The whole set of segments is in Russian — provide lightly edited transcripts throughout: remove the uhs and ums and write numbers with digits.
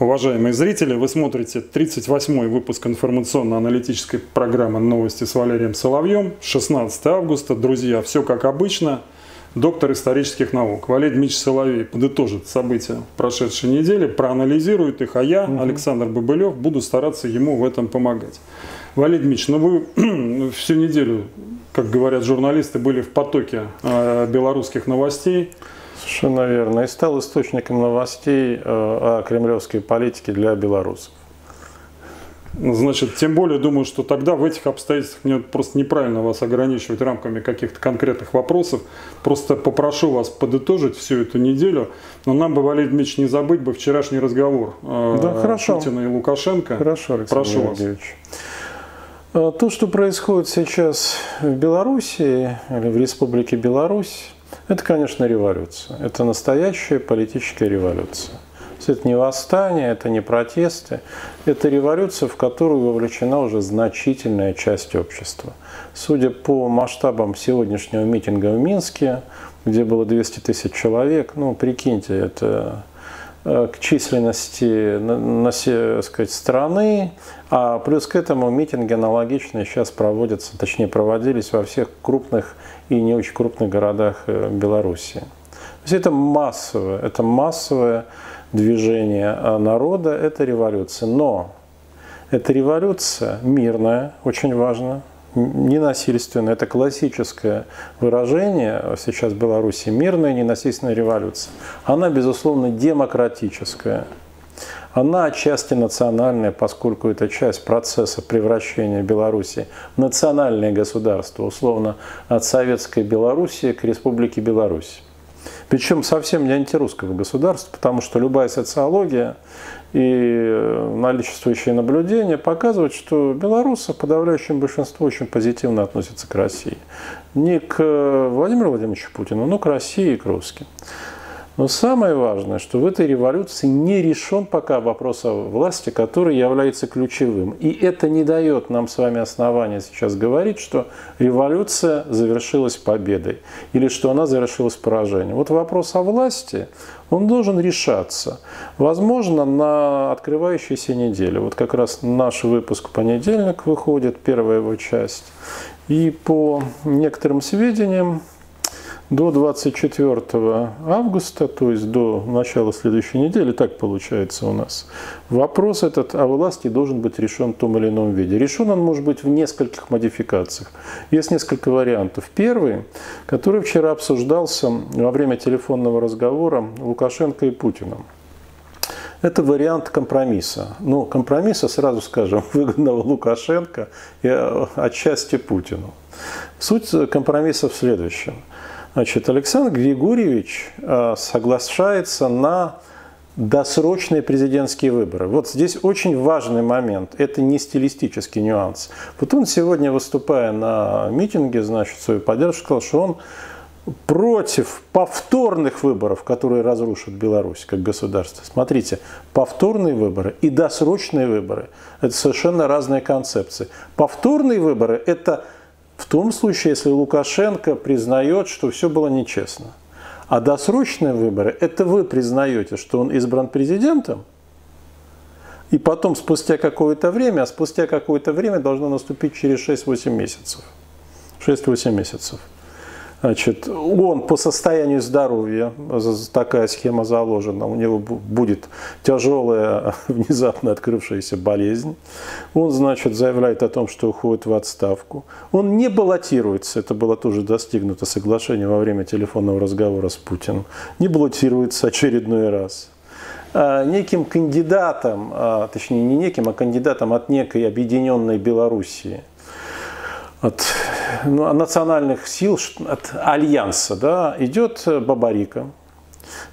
Уважаемые зрители, вы смотрите 38-й выпуск информационно-аналитической программы «Новости» с Валерием Соловьем. 16 августа. Друзья, все как обычно. Доктор исторических наук Валерий Дмитриевич Соловей подытожит события прошедшей недели, проанализирует их, а я, Александр Бабылев, буду стараться ему в этом помогать. Валерий Дмитриевич, ну вы всю неделю, как говорят журналисты, были в потоке белорусских новостей. Совершенно верно. И стал источником новостей о кремлевской политике для белорусов. Значит, тем более, думаю, что тогда в этих обстоятельствах мне просто неправильно вас ограничивать рамками каких-то конкретных вопросов. Просто попрошу вас подытожить всю эту неделю. Но нам бы, Валерий Дмитриевич, не забыть бы вчерашний разговор Путина и Лукашенко. Хорошо, Александр Владимирович. То, что происходит сейчас в Белоруссии или в Республике Беларусь, это, конечно, революция. Это настоящая политическая революция. Это не восстание, это не протесты. Это революция, в которую вовлечена уже значительная часть общества. Судя по масштабам сегодняшнего митинга в Минске, где было 200 тысяч человек, ну, прикиньте, это к численности страны, а плюс к этому митинги аналогичные сейчас проводятся, точнее проводились во всех крупных и не очень крупных городах Беларуси. То есть это массовое движение народа, это революция. Но это революция мирная, очень важно, ненасильственная. Это классическое выражение сейчас в Беларуси — мирная, ненасильственная революция. Она, безусловно, демократическая. Она отчасти национальная, поскольку это часть процесса превращения Беларуси в национальное государство, условно, от советской Белоруссии к Республике Беларусь. Причем совсем не антирусского государства, потому что любая социология и наличествующие наблюдения показывают, что белорусы, подавляющее большинство, очень позитивно относятся к России. Не к Владимиру Владимировичу Путину, но к России и к русским. Но самое важное, что в этой революции не решен пока вопрос о власти, который является ключевым. И это не дает нам с вами основания сейчас говорить, что революция завершилась победой или что она завершилась поражением. Вот вопрос о власти, он должен решаться. Возможно, на открывающейся неделе. Вот как раз наш выпуск в понедельник выходит, первая его часть. И по некоторым сведениям, до 24 августа, то есть до начала следующей недели, так получается у нас, вопрос этот о власти должен быть решен в том или ином виде. Решен он может быть в нескольких модификациях. Есть несколько вариантов. Первый, который вчера обсуждался во время телефонного разговора Лукашенко и Путина. Это вариант компромисса. Ну, компромисса, сразу скажем, выгодного Лукашенко и отчасти Путину. Суть компромисса в следующем. Значит, Александр Григорьевич соглашается на досрочные президентские выборы. Вот здесь очень важный момент. Это не стилистический нюанс. Вот он сегодня, выступая на митинге, значит, свою поддержку, сказал, что он против повторных выборов, которые разрушат Беларусь как государство. Смотрите, повторные выборы и досрочные выборы – это совершенно разные концепции. Повторные выборы – это в том случае, если Лукашенко признает, что все было нечестно. А досрочные выборы – это вы признаете, что он избран президентом, и потом спустя какое-то время, а спустя какое-то время должно наступить через 6-8 месяцев. 6-8 месяцев. Значит, он по состоянию здоровья, такая схема заложена, у него будет тяжелая, внезапно открывшаяся болезнь. Он, значит, заявляет о том, что уходит в отставку. Он не баллотируется, это было тоже достигнуто соглашение во время телефонного разговора с Путиным. Не баллотируется очередной раз. Неким кандидатом, точнее не неким, а кандидатом от некой объединенной Белоруссии, от национальных сил, от альянса, да, идет Бабарико.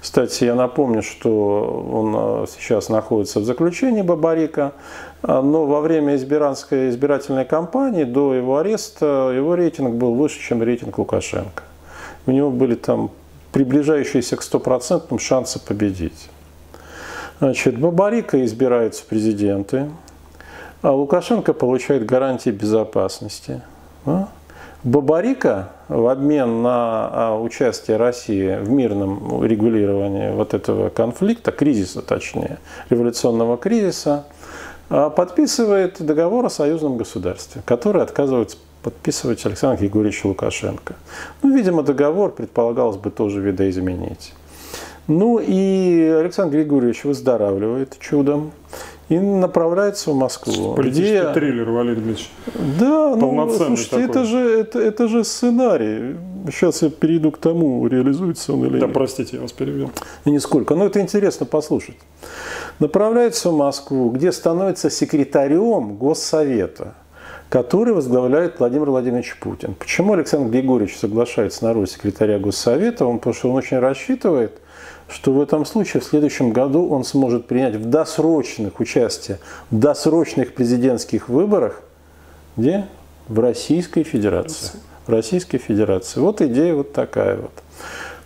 Кстати, я напомню, что он сейчас находится в заключении, Бабарико, но во время избирательной кампании до его ареста его рейтинг был выше, чем рейтинг Лукашенко. У него были там приближающиеся к 100% шансы победить. Значит, Бабарико избирается в президенты, а Лукашенко получает гарантии безопасности. Бабарико в обмен на участие России в мирном регулировании вот этого конфликта, кризиса точнее, революционного кризиса, подписывает договор о союзном государстве, который отказывается подписывать Александр Григорьевич Лукашенко. Ну, видимо, договор предполагалось бы тоже видоизменить. Ну и Александр Григорьевич выздоравливает чудом и направляется в Москву. Политический триллер, Валерий Дмитриевич. Да, ну, слушайте, это же сценарий. Сейчас я перейду к тому, реализуется он или нет. Да, простите, я вас перебил. Нисколько, но это интересно послушать. Направляется в Москву, где становится секретарем Госсовета, который возглавляет Владимир Владимирович Путин. Почему Александр Григорьевич соглашается на роль секретаря Госсовета? Потому что он очень рассчитывает, что в этом случае в следующем году он сможет принять в досрочных участие, в досрочных президентских выборах, где? В Российской Федерации. В Российской Федерации. Вот идея вот такая вот.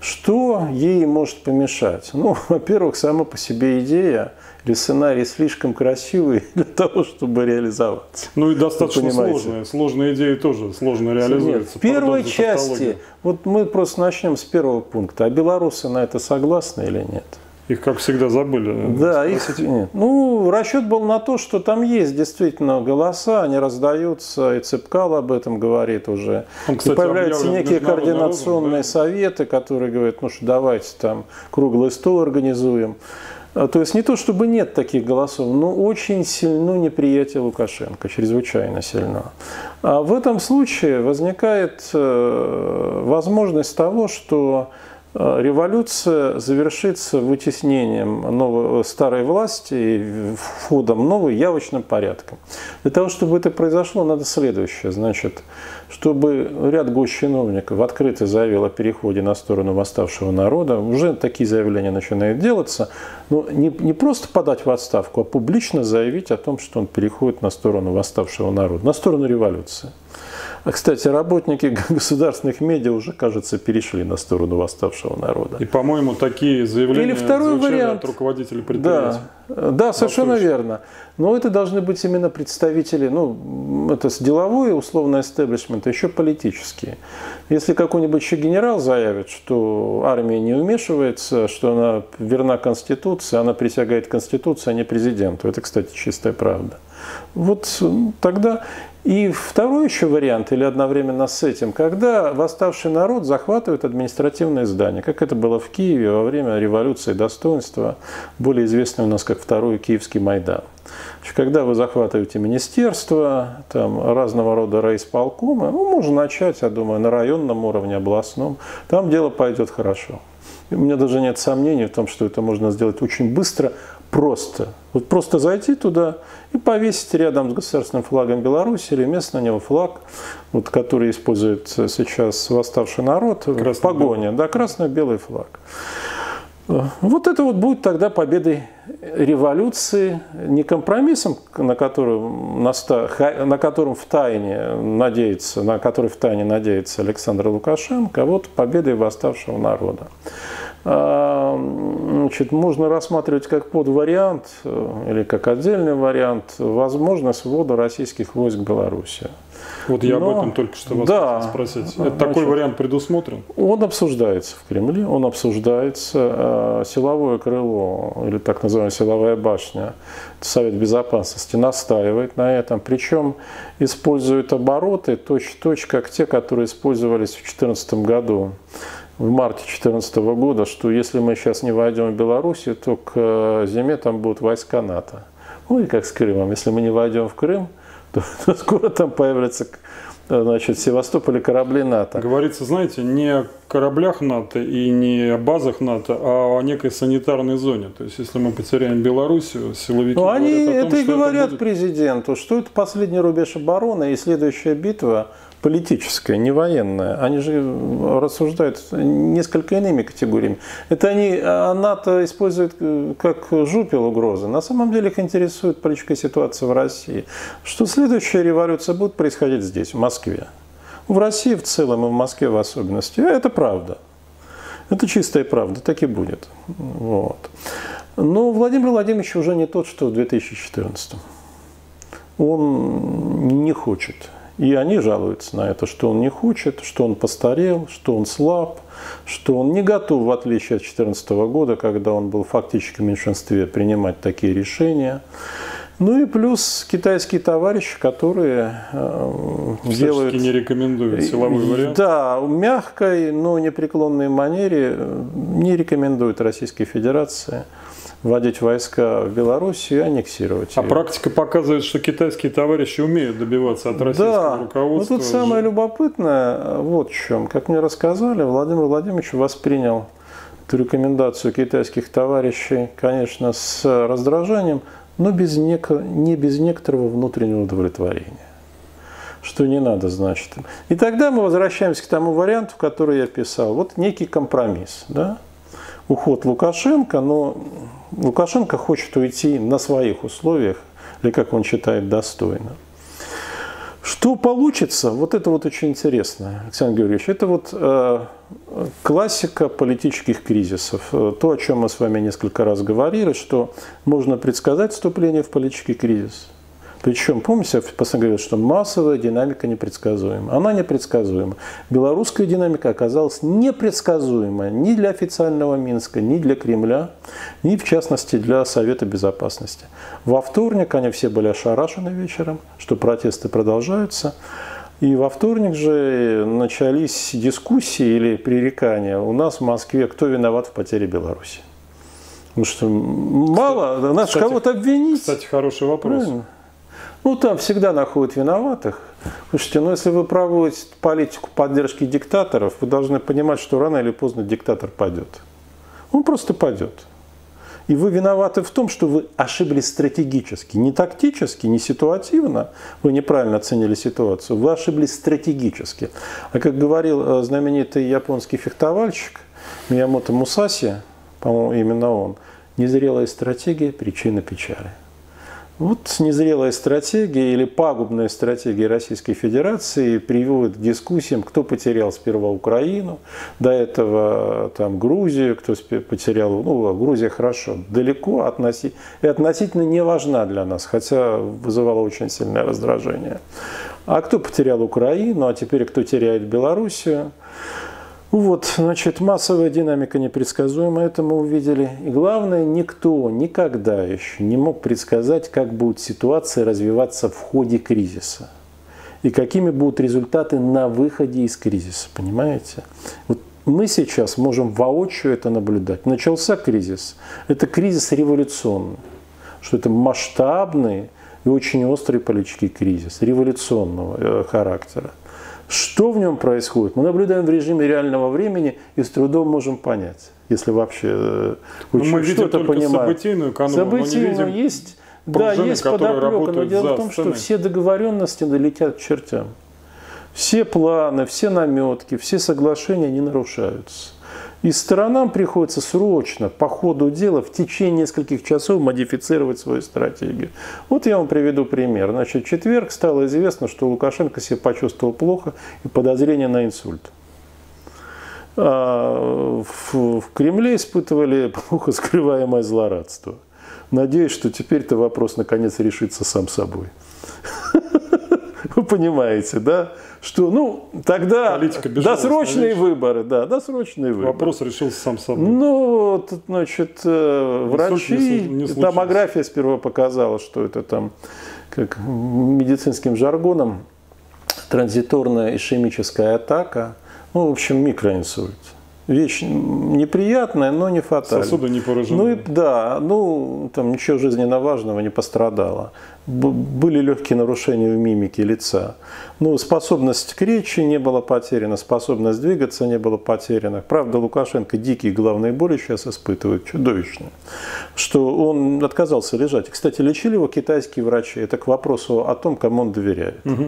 Что ей может помешать? Ну, во-первых, сама по себе идея или сценарий слишком красивый для того, чтобы реализоваться. Ну и достаточно сложная. Сложные идеи тоже сложно реализуются. Нет, в первой части, вот мы просто начнем с первого пункта. А белорусы на это согласны или нет? Их, как всегда, забыли. Да, их нет. Ну, расчет был на то, что там есть действительно голоса, они раздаются, и Цепкало об этом говорит уже. Он, кстати, и появляются некие координационные советы, которые говорят, ну что давайте там круглый стол организуем. То есть не то, чтобы нет таких голосов, но очень сильно неприятие Лукашенко, чрезвычайно сильно. А в этом случае возникает возможность того, что революция завершится вытеснением старой власти и входом новой явочным порядком. Для того, чтобы это произошло, надо следующее. Значит, чтобы ряд госчиновников открыто заявил о переходе на сторону восставшего народа. Уже такие заявления начинают делаться. Но не просто подать в отставку, а публично заявить о том, что он переходит на сторону восставшего народа, на сторону революции. А, кстати, работники государственных медиа уже, кажется, перешли на сторону восставшего народа. И, по-моему, такие заявления звучали от руководителей предприятий. Да, да, совершенно верно. Но это должны быть именно представители, ну, это деловой условный истеблишмент, а еще политические. Если какой-нибудь еще генерал заявит, что армия не вмешивается, что она верна Конституции, она присягает Конституции, а не президенту. Это, кстати, чистая правда. Вот тогда... И второй еще вариант, или одновременно с этим, когда восставший народ захватывает административное здание, как это было в Киеве во время революции достоинства, более известный у нас как Второй Киевский Майдан. Когда вы захватываете министерство, там, разного рода райисполкомы, ну, можно начать, я думаю, на районном уровне, областном, там дело пойдет хорошо. И у меня даже нет сомнений в том, что это можно сделать очень быстро, просто. Вот просто зайти туда и повесить рядом с государственным флагом Беларуси или вместо него флаг, вот, который использует сейчас восставший народ, в погоне, да, красно-белый флаг. Вот это вот будет тогда победой революции, не компромиссом, на который втайне надеется Александр Лукашенко, а вот победой восставшего народа. Значит, можно рассматривать как подвариант или как отдельный вариант возможность ввода российских войск в Белоруссию. Вот я об этом только что вас хотел спросить. Это такой вариант предусмотрен? Он обсуждается в Кремле, он обсуждается. Силовое крыло, или так называемая силовая башня, Совет Безопасности настаивает на этом. Причем используют обороты точь-в-точь, как те, которые использовались в 2014 году. В марте 2014 года, что если мы сейчас не войдем в Белоруссию, то к зиме там будут войска НАТО. Ну и как с Крымом. Если мы не войдем в Крым, то скоро там появятся, значит, в Севастополе корабли НАТО. Говорится, знаете, не о кораблях НАТО и не о базах НАТО, а о некой санитарной зоне. То есть, если мы потеряем Белоруссию, силовики говорят о том, что это говорят президенту, что это последний рубеж обороны и следующая битва политическая, не военная. Они же рассуждают несколько иными категориями. Это они НАТО используют как жупел угрозы. На самом деле их интересует политическая ситуация в России. Что следующая революция будет происходить здесь, в Москве. В России в целом и в Москве в особенности. А это правда. Это чистая правда. Так и будет. Вот. Но Владимир Владимирович уже не тот, что в 2014. Он не хочет И они жалуются на это, что он не хочет, что он постарел, что он слаб, что он не готов, в отличие от 2014 года, когда он был фактически в меньшинстве, принимать такие решения. Ну и плюс китайские товарищи, которые делают... не рекомендуют силовой вариант. Да, в мягкой, но непреклонной манере не рекомендуют Российской Федерации вводить войска в Белоруссию и аннексировать ее. А практика показывает, что китайские товарищи умеют добиваться от российского руководства. Да, но тут самое любопытное, вот в чем. Как мне рассказали, Владимир Владимирович воспринял эту рекомендацию китайских товарищей, конечно, с раздражением, но без некоторого внутреннего удовлетворения. Что не надо, значит. И тогда мы возвращаемся к тому варианту, который я писал. Вот некий компромисс, да? Уход Лукашенко, но Лукашенко хочет уйти на своих условиях, или, как он считает, достойно. Что получится, вот это вот очень интересно, Александр Георгиевич, это вот классика политических кризисов. То, о чем мы с вами несколько раз говорили, что можно предсказать вступление в политический кризис. Причем, помните, я постоянно говорил, что массовая динамика непредсказуема. Она непредсказуема. Белорусская динамика оказалась непредсказуема ни для официального Минска, ни для Кремля, ни, в частности, для Совета Безопасности. Во вторник они все были ошарашены вечером, что протесты продолжаются. И во вторник же начались дискуссии или пререкания у нас в Москве, кто виноват в потере Беларуси. Потому что мало, нас кого-то обвинить. Кстати, хороший вопрос. Правильно? Ну, там всегда находят виноватых. Слушайте, ну, если вы проводите политику поддержки диктаторов, вы должны понимать, что рано или поздно диктатор падет. Он просто падет. И вы виноваты в том, что вы ошиблись стратегически. Не тактически, не ситуативно. Вы неправильно оценили ситуацию. Вы ошиблись стратегически. А как говорил знаменитый японский фехтовальщик Миямото Мусаси, по-моему, именно он, незрелая стратегия – причина печали. Вот незрелая стратегия или пагубная стратегия Российской Федерации приводит к дискуссиям, кто потерял сперва Украину, до этого там, Грузию, кто потерял... Ну, Грузия хорошо, далеко и относительно не важна для нас, хотя вызывала очень сильное раздражение. А кто потерял Украину, а теперь кто теряет Белоруссию? Вот, значит, массовая динамика непредсказуема, это мы увидели. И главное, никто никогда еще не мог предсказать, как будет ситуация развиваться в ходе кризиса. И какими будут результаты на выходе из кризиса, понимаете? Вот мы сейчас можем воочию это наблюдать. Начался кризис. Это кризис революционный, что это масштабный и очень острый политический кризис революционного характера. Что в нем происходит, мы наблюдаем в режиме реального времени и с трудом можем понять, если вообще что-то понимаем. Событийную есть, да, есть подоплека, но дело в том, что все договоренности летят к чертям. Все планы, все наметки, все соглашения не нарушаются. И сторонам приходится срочно, по ходу дела, в течение нескольких часов модифицировать свою стратегию. Вот я вам приведу пример. Значит, в четверг стало известно, что Лукашенко себя почувствовал плохо и подозрение на инсульт. А в Кремле испытывали плохо скрываемое злорадство. Надеюсь, что теперь-то вопрос наконец решится сам собой. Вы понимаете, да? Что, ну, тогда досрочные выборы, да, досрочные выборы. Вопрос решился сам собой. Ну, значит, врачи, томография сперва показала, что это там, как медицинским жаргоном, транзиторная ишемическая атака, ну, в общем, микроинсульт. Вещь неприятная, но не фатальная. Сосуды не поражены. Ну и да, ну там ничего жизненно важного не пострадало. Были легкие нарушения в мимике лица. Ну, способность к речи не была потеряна, способность двигаться не была потеряна. Правда, Лукашенко дикие головные боли сейчас испытывает, чудовищные. Что он отказался лежать. Кстати, лечили его китайские врачи. Это к вопросу о том, кому он доверяет. Угу.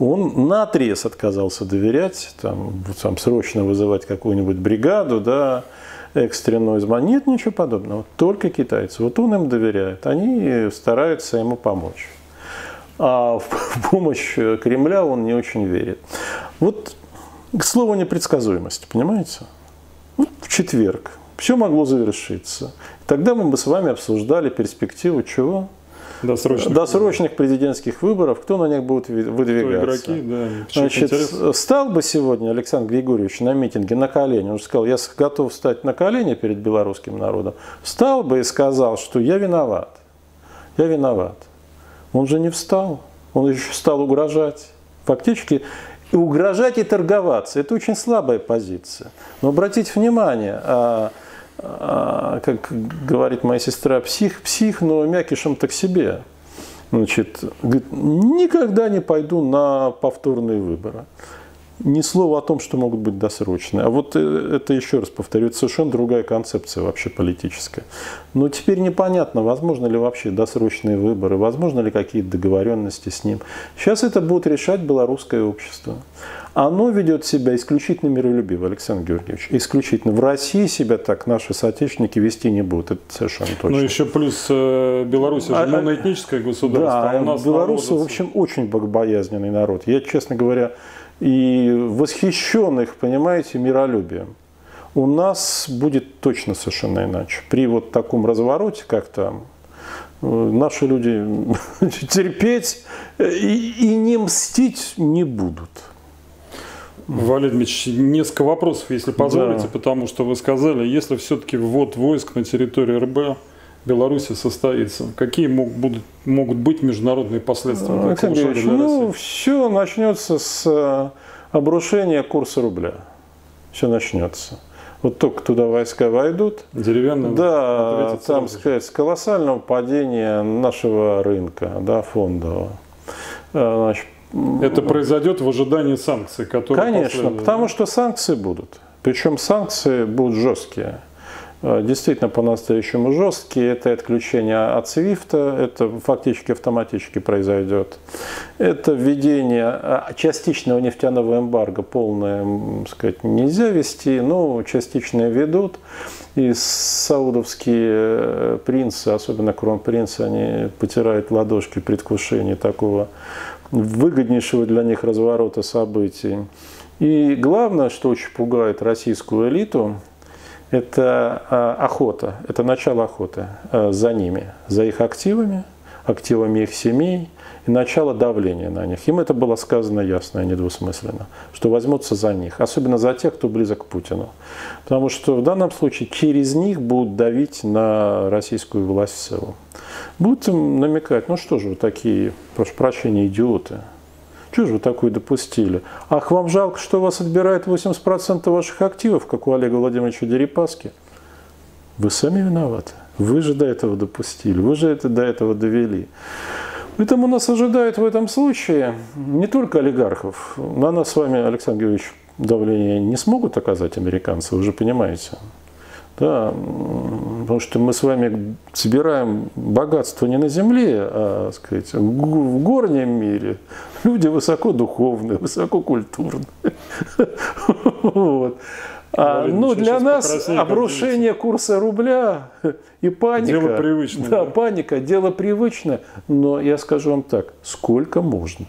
Он наотрез отказался доверять, там срочно вызывать какую-нибудь бригаду, да, экстренную изман. Нет ничего подобного, только китайцы. Вот он им доверяет, они стараются ему помочь. А в помощь Кремля он не очень верит. Вот к слову непредсказуемость, понимаете? Вот в четверг все могло завершиться. Тогда мы бы с вами обсуждали перспективу чего? досрочных президентских выборов, кто на них будет выдвигаться. Кто игроки, да. Значит, встал бы сегодня Александр Григорьевич на митинге на колени, он же сказал, я готов встать на колени перед белорусским народом, встал бы и сказал, что я виноват. Я виноват. Он же не встал, он еще стал угрожать. Фактически угрожать и торговаться. Это очень слабая позиция. Но обратите внимание, как говорит моя сестра, псих, но мякишем так себе. Значит, говорит, никогда не пойду на повторные выборы. Ни слова о том, что могут быть досрочные. А вот это, еще раз повторю, это совершенно другая концепция вообще политическая. Но теперь непонятно, возможно ли вообще досрочные выборы, возможно ли какие-то договоренности с ним. Сейчас это будет решать белорусское общество. Оно ведет себя исключительно миролюбиво, Александр Георгиевич. Исключительно. В России себя так наши соотечественники вести не будут. Это совершенно точно. Ну, еще плюс Беларусь же моноэтническое государство. Да, а у нас белорусы, в общем, очень богобоязненный народ. Я, честно говоря, и восхищенных, понимаете, миролюбием. У нас будет точно совершенно иначе. При вот таком развороте, как там, наши люди терпеть и не мстить не будут. Валерий Дмитриевич, несколько вопросов, если позволите, да. Потому что вы сказали, если все-таки ввод войск на территорию РБ Беларуси состоится, какие могут быть международные последствия? Александр Ильич, ну, все начнется с обрушения курса рубля. Все начнется. Вот только туда войска войдут. Деревянные. Да, там, сказать, с колоссального падения нашего рынка, да, фондового. Значит, это произойдет в ожидании санкций, которые... Конечно, после... потому что санкции будут. Причем санкции будут жесткие. Действительно, по-настоящему жесткие. Это отключение от SWIFT, это фактически автоматически произойдет. Это введение частичного нефтяного эмбарго, полное, сказать, нельзя вести, но частичное ведут. И саудовские принцы, особенно кронпринцы, они потирают ладошки в предвкушении такого выгоднейшего для них разворота событий. И главное, что очень пугает российскую элиту, это охота, это начало охоты за ними, за их активами, активами их семей, и начало давления на них. Им это было сказано ясно и недвусмысленно, что возьмутся за них, особенно за тех, кто близок к Путину. Потому что в данном случае через них будут давить на российскую власть в целом. Будут им намекать, ну что же вы такие, прошу прощения, идиоты. Чего же вы такое допустили? Ах, вам жалко, что вас отбирает 80% ваших активов, как у Олега Владимировича Дерипаски? Вы сами виноваты. Вы же до этого допустили, вы же это до этого довели. Поэтому нас ожидает в этом случае не только олигархов. На нас с вами, Александр Георгиевич, давление не смогут оказать американцы, вы же понимаете. Да, потому что мы с вами собираем богатство не на земле, а, сказать, в горнем мире. Люди высокодуховные, высококультурные. Но для нас обрушение курса рубля и паника. Дело привычное. Да, паника, дело привычное. Но я скажу вам так, сколько можно?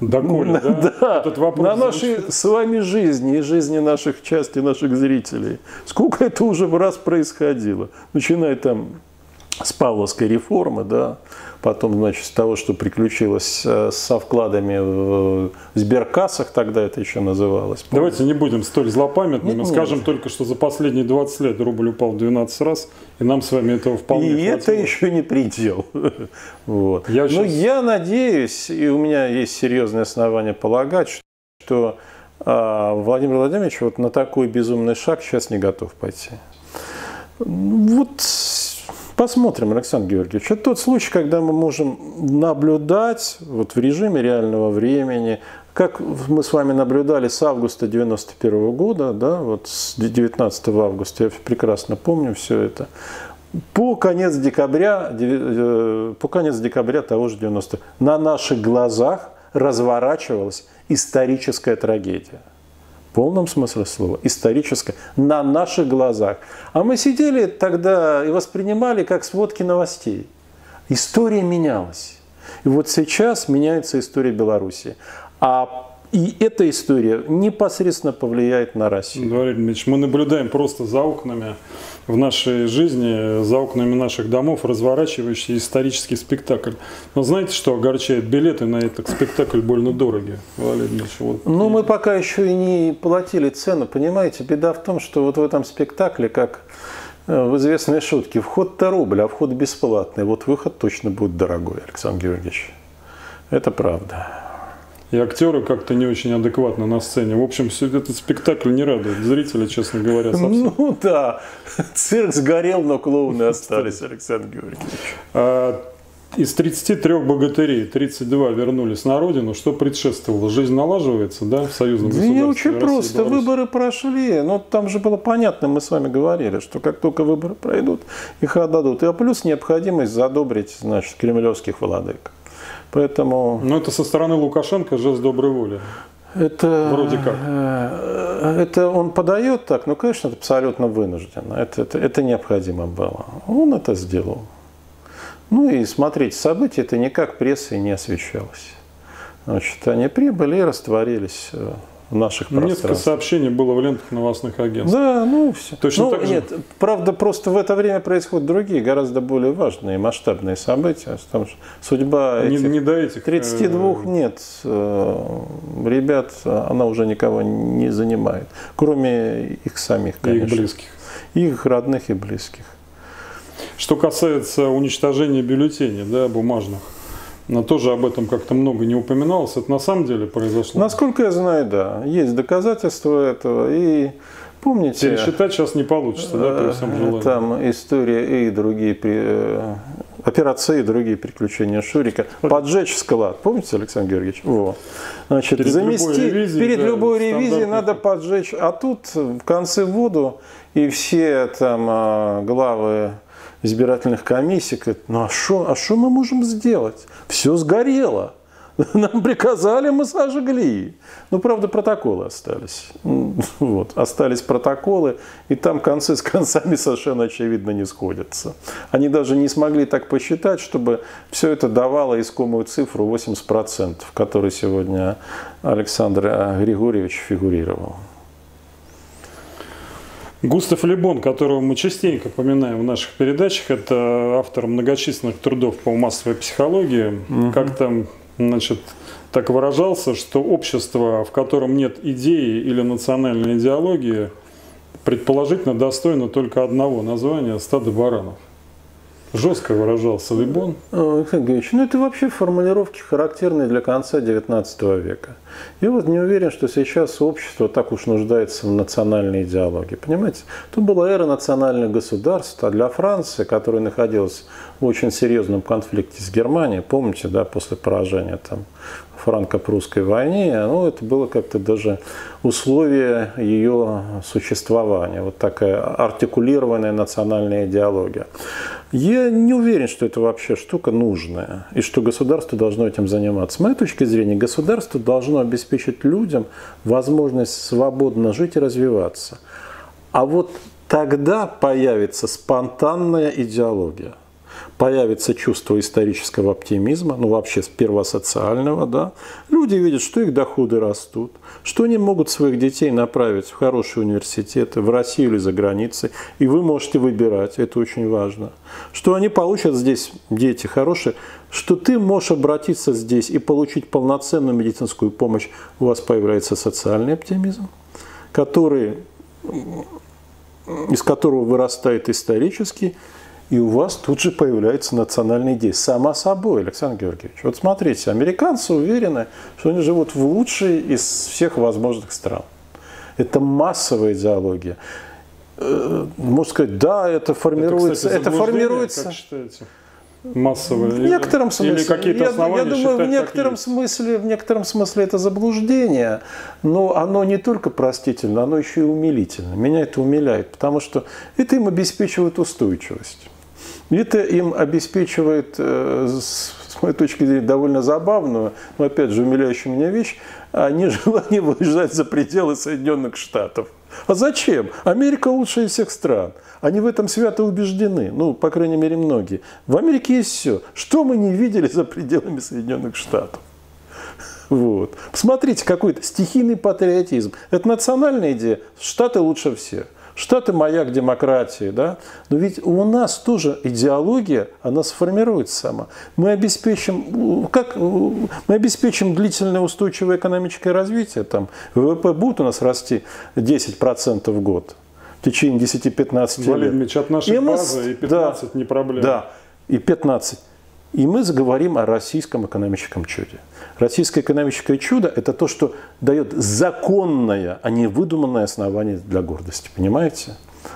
Доколе, да? Да. Этот вопрос на нашей с вами жизни и жизни наших части, наших зрителей. Сколько это уже в раз происходило. Начиная там с Павловской реформы, да, потом, значит, с того, что приключилось со вкладами в сберкассах, тогда это еще называлось. Помню. Давайте не будем столь злопамятными. Нет, скажем нет. Только, что за последние 20 лет рубль упал 12 раз, и нам с вами этого вполне хватило. И это еще не предел. Вот. Но я надеюсь, и у меня есть серьезные основания полагать, что Владимир Владимирович вот на такой безумный шаг сейчас не готов пойти. Вот... Посмотрим, Александр Георгиевич, это тот случай, когда мы можем наблюдать вот в режиме реального времени, как мы с вами наблюдали с августа 1991 года, да, вот с 19 августа, я прекрасно помню все это, по конец декабря того же 90-го, на наших глазах разворачивалась историческая трагедия. В полном смысле слова, историческое, на наших глазах. А мы сидели тогда и воспринимали как сводки новостей. История менялась. И вот сейчас меняется история Беларуси. А И эта история непосредственно повлияет на Россию. Да, Валерий Дмитриевич, мы наблюдаем просто за окнами в нашей жизни, за окнами наших домов разворачивающийся исторический спектакль. Но знаете, что огорчает? Билеты на этот спектакль больно дороги, Валерий Дмитриевич. Вот. Ну, мы пока еще и не платили цену, понимаете? Беда в том, что вот в этом спектакле, как в известной шутке, вход-то рубль, а вход бесплатный. Вот выход точно будет дорогой, Александр Георгиевич. Это правда. И актеры как-то не очень адекватно на сцене. В общем, все этот спектакль не радует зрителя, честно говоря, совсем. Ну да, цирк сгорел, но клоуны остались, Александр Георгиевич. Из 33 богатырей 32 вернулись на родину. Что предшествовало? Жизнь налаживается, да, в союзном государстве? Не очень просто. Выборы прошли. Но там же было понятно, мы с вами говорили, что как только выборы пройдут, их отдадут. И плюс необходимость задобрить, значит, кремлевских владык. Поэтому... Но это со стороны Лукашенко жест доброй воли. Это... Вроде как. Это он подает так, ну, конечно, это абсолютно вынужденно. Это необходимо было. Он это сделал. Ну и смотрите, события это никак прессой не освещалось. Значит, они прибыли и растворились в наших пространствах. Несколько сообщений было в лентах новостных агентств. Да, ну все. Точно ну, так же? Нет, правда, просто в это время происходят другие, гораздо более важные масштабные события. Потому что судьба этих, не до этих 32 нет. Ребят, она уже никого не занимает. Кроме их самих, конечно. Их близких. Их родных и близких. Что касается уничтожения бюллетеней, да, бумажных, но тоже об этом как-то много не упоминалось. Это на самом деле произошло? Насколько я знаю, да. Есть доказательства этого. И помните... Пересчитать сейчас не получится, да, при всем желании. Там история и другие... Операции и другие приключения Шурика. Поджечь склад. Помните, Александр Георгиевич? Во. Значит, перед любой ревизией надо поджечь. А тут в конце воду и все там главы избирательных комиссий, говорит, ну а что мы можем сделать? Все сгорело. Нам приказали, мы сожгли. Ну, правда, протоколы остались. Вот. Остались протоколы, и там концы с концами совершенно очевидно не сходятся. Они даже не смогли так посчитать, чтобы все это давало искомую цифру 80%, в которой сегодня Александр Григорьевич фигурировал. Густав Лебон, которого мы частенько поминаем в наших передачах, это автор многочисленных трудов по массовой психологии, как-то, значит, так выражался, что общество, в котором нет идеи или национальной идеологии, предположительно достойно только одного названия – стада баранов. Жестко выражался Лебон. Александр Георгиевич, ну это вообще формулировки, характерные для конца XIX века. Я вот не уверен, что сейчас общество так уж нуждается в национальной идеологии. Понимаете? То была эра национальных государств, а для Франции, которая находилась в очень серьезном конфликте с Германией, помните, да, после поражения там франко-прусской войне, ну, это было как-то даже условие ее существования, вот такая артикулированная национальная идеология. Я не уверен, что это вообще штука нужная, и что государство должно этим заниматься. С моей точки зрения, государство должно обеспечить людям возможность свободно жить и развиваться. А вот тогда появится спонтанная идеология. Появится чувство исторического оптимизма, ну вообще сперва социального, да. Люди видят, что их доходы растут, что они могут своих детей направить в хорошие университеты, в Россию или за границей, и вы можете выбирать, это очень важно. Что они получат здесь, дети хорошие, что ты можешь обратиться здесь и получить полноценную медицинскую помощь, у вас появляется социальный оптимизм, из которого вырастает исторический. И у вас тут же появляются национальные идеи. Само собой, Александр Георгиевич. Вот смотрите, американцы уверены, что они живут в лучшей из всех возможных стран. Это массовая идеология. Можно сказать, да, это формируется. Это, кстати, формируется. Как считаете? Массовые. В некотором смысле. Или какие-то основания, я думаю, в некотором смысле это заблуждение, но оно не только простительно, оно еще и умилительно. Меня это умиляет, потому что это им обеспечивает устойчивость. Это им обеспечивает, с моей точки зрения, довольно забавную, но опять же умиляющую меня вещь, нежелание выезжать за пределы Соединенных Штатов. А зачем? Америка лучшая из всех стран. Они в этом свято убеждены, ну, по крайней мере, многие. В Америке есть все, что мы не видели за пределами Соединенных Штатов. Вот. Посмотрите, какой-то стихийный патриотизм. Это национальная идея. Штаты лучше всех. Штаты маяк демократии, да? Но ведь у нас тоже идеология, она сформируется сама. Мы обеспечим длительное устойчивое экономическое развитие. Там ВВП будет у нас расти 10% в год в течение 10-15 лет. Валерий Ильич, от нашей базы и 15 не проблема. Да, и 15. И мы заговорим о российском экономическом чуде. Российское экономическое чудо – это то, что дает законное, а не выдуманное основание для гордости. Понимаете?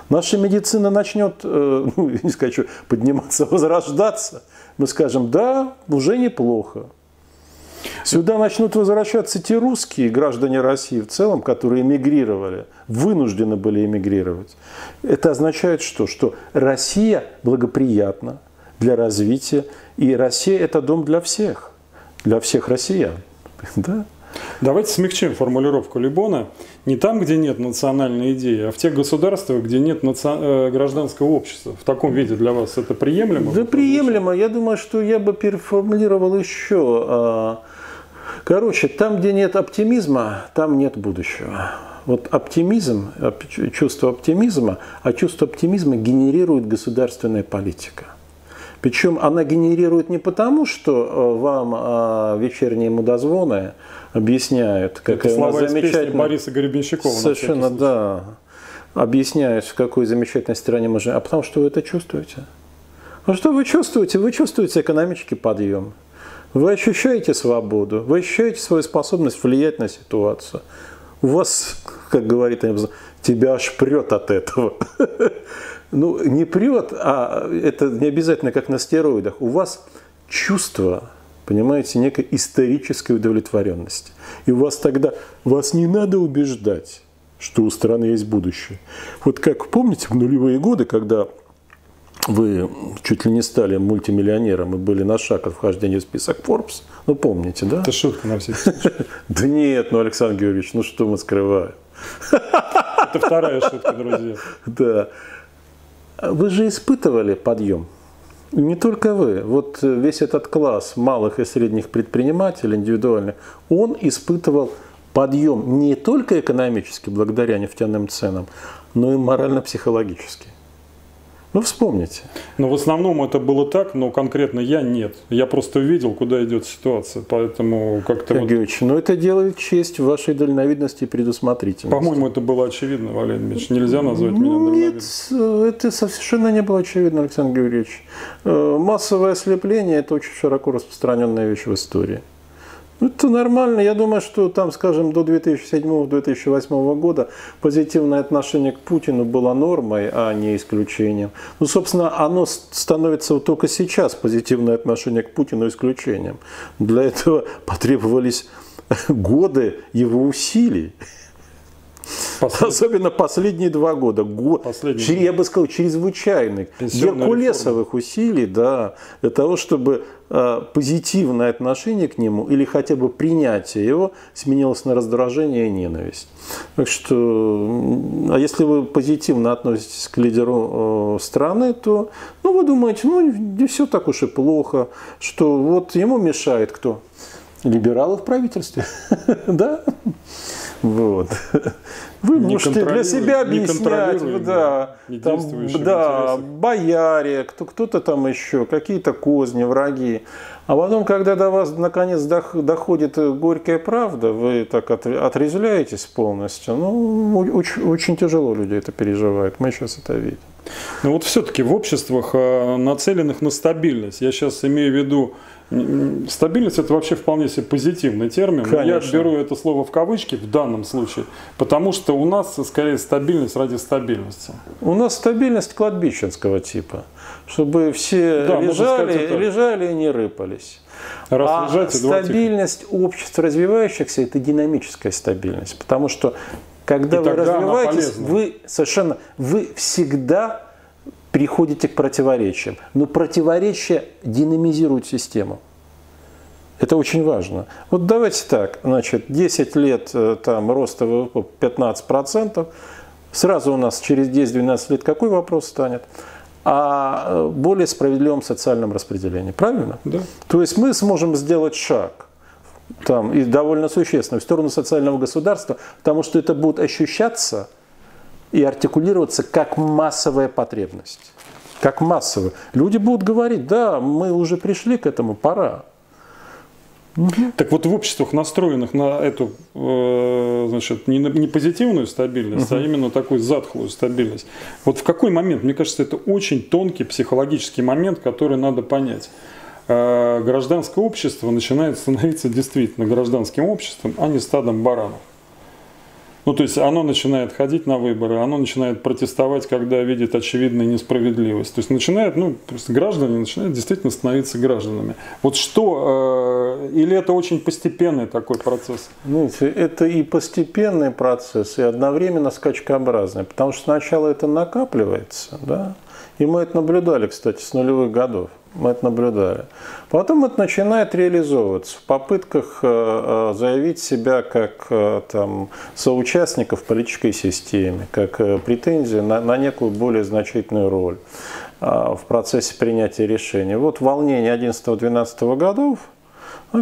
Наша медицина начнет, не скажу, подниматься, возрождаться. Мы скажем, да, уже неплохо. Сюда начнут возвращаться те русские граждане России в целом, которые эмигрировали, вынуждены были эмигрировать. Это означает что? Что Россия благоприятна для развития. И Россия – это дом для всех россиян. Да? Давайте смягчим формулировку Лебона. Не там, где нет национальной идеи, а в тех государствах, где нет гражданского общества. В таком виде для вас это приемлемо? Да, приемлемо. Я думаю, что я бы переформулировал еще. Короче, там, где нет оптимизма, там нет будущего. Вот оптимизм, чувство оптимизма, а чувство оптимизма генерирует государственная политика. Причем она генерирует не потому, что вам вечерние мудозвоны объясняют, какая у нас замечательная... Бориса Гребенщикова. Совершенно, да. Объясняют, в какой замечательной стране мы живем. А потому что вы это чувствуете. А что вы чувствуете? Вы чувствуете экономический подъем. Вы ощущаете свободу. Вы ощущаете свою способность влиять на ситуацию. У вас, как говорит, тебя аж прет от этого. Ну, не прет, а это не обязательно как на стероидах. У вас чувство, понимаете, некой исторической удовлетворенности. И у вас тогда, вас не надо убеждать, что у страны есть будущее. Вот как, помните, в нулевые годы, когда вы чуть ли не стали мультимиллионером и были на шаг от вхождения в список Forbes, ну, помните, да? Это шутка на всякий случай. Да нет, ну, Александр Георгиевич, ну, что мы скрываем? Это вторая шутка, друзья. Да. Вы же испытывали подъем. И не только вы. Вот весь этот класс малых и средних предпринимателей, индивидуальных, он испытывал подъем не только экономически, благодаря нефтяным ценам, но и морально-психологически. Ну, вспомните. Но в основном это было так, но конкретно я нет. Я просто видел, куда идет ситуация, поэтому как-то... Георгиевич, вот... но это делает честь вашей дальновидности и предусмотрительности. По-моему, это было очевидно, Валерий Ильич. Нельзя назвать меня дальновидным. Нет, это совершенно не было очевидно, Александр Георгиевич. Массовое ослепление – это очень широко распространенная вещь в истории. Это нормально. Я думаю, что там, скажем, до 2007-2008 года позитивное отношение к Путину было нормой, а не исключением. Ну, собственно, оно становится вот только сейчас, позитивное отношение к Путину, исключением. Для этого потребовались годы его усилий. Особенно последние 2 года. Я бы сказал, чрезвычайных, геркулесовых усилий, да, для того, чтобы позитивное отношение к нему или хотя бы принятие его сменилось на раздражение и ненависть. Так что, а если вы позитивно относитесь к лидеру страны, то ну, вы думаете, ну не все так уж и плохо, что вот ему мешает кто? Либералы в правительстве. Да? Вот. Вы можете для себя объяснять, да, там, да, бояре, кто-то там еще, какие-то козни, враги. А потом, когда до вас наконец доходит горькая правда, вы так отрезвляетесь полностью. Ну, очень тяжело люди это переживают. Мы сейчас это видим. Но вот все-таки в обществах, нацеленных на стабильность, я сейчас имею в виду, стабильность – это вообще вполне себе позитивный термин. Я беру это слово в кавычки в данном случае, потому что у нас скорее стабильность ради стабильности. У нас стабильность кладбищенского типа, чтобы все лежали и не рыпались. А стабильность обществ развивающихся – это динамическая стабильность, потому что когда вы развиваетесь, вы всегда переходите к противоречиям. Но противоречия динамизируют систему. Это очень важно. Вот давайте так, значит, 10 лет там, роста ВВП 15%, сразу у нас через 10-12 лет какой вопрос станет? О более справедливом социальном распределении, правильно? Да. То есть мы сможем сделать шаг там, и довольно существенно, в сторону социального государства, потому что это будет ощущаться и артикулироваться как массовая потребность. Как массовая. Люди будут говорить, да, мы уже пришли к этому, пора. Так вот, в обществах, настроенных на эту, значит, не позитивную стабильность, а именно такую затхлую стабильность, вот в какой момент, мне кажется, это очень тонкий психологический момент, который надо понять. Гражданское общество начинает становиться действительно гражданским обществом, а не стадом баранов. Ну, то есть оно начинает ходить на выборы, оно начинает протестовать, когда видит очевидную несправедливость. То есть начинает, ну, просто граждане начинают действительно становиться гражданами. Вот что, или это очень постепенный такой процесс? Знаете, это и постепенный процесс, и одновременно скачкообразный, потому что сначала это накапливается, да, и мы это наблюдали, кстати, с нулевых годов. Мы это наблюдали. Потом это начинает реализовываться в попытках заявить себя как там, соучастника в политической системе, как претензия на некую более значительную роль в процессе принятия решений. Вот волнение 11-12 годов,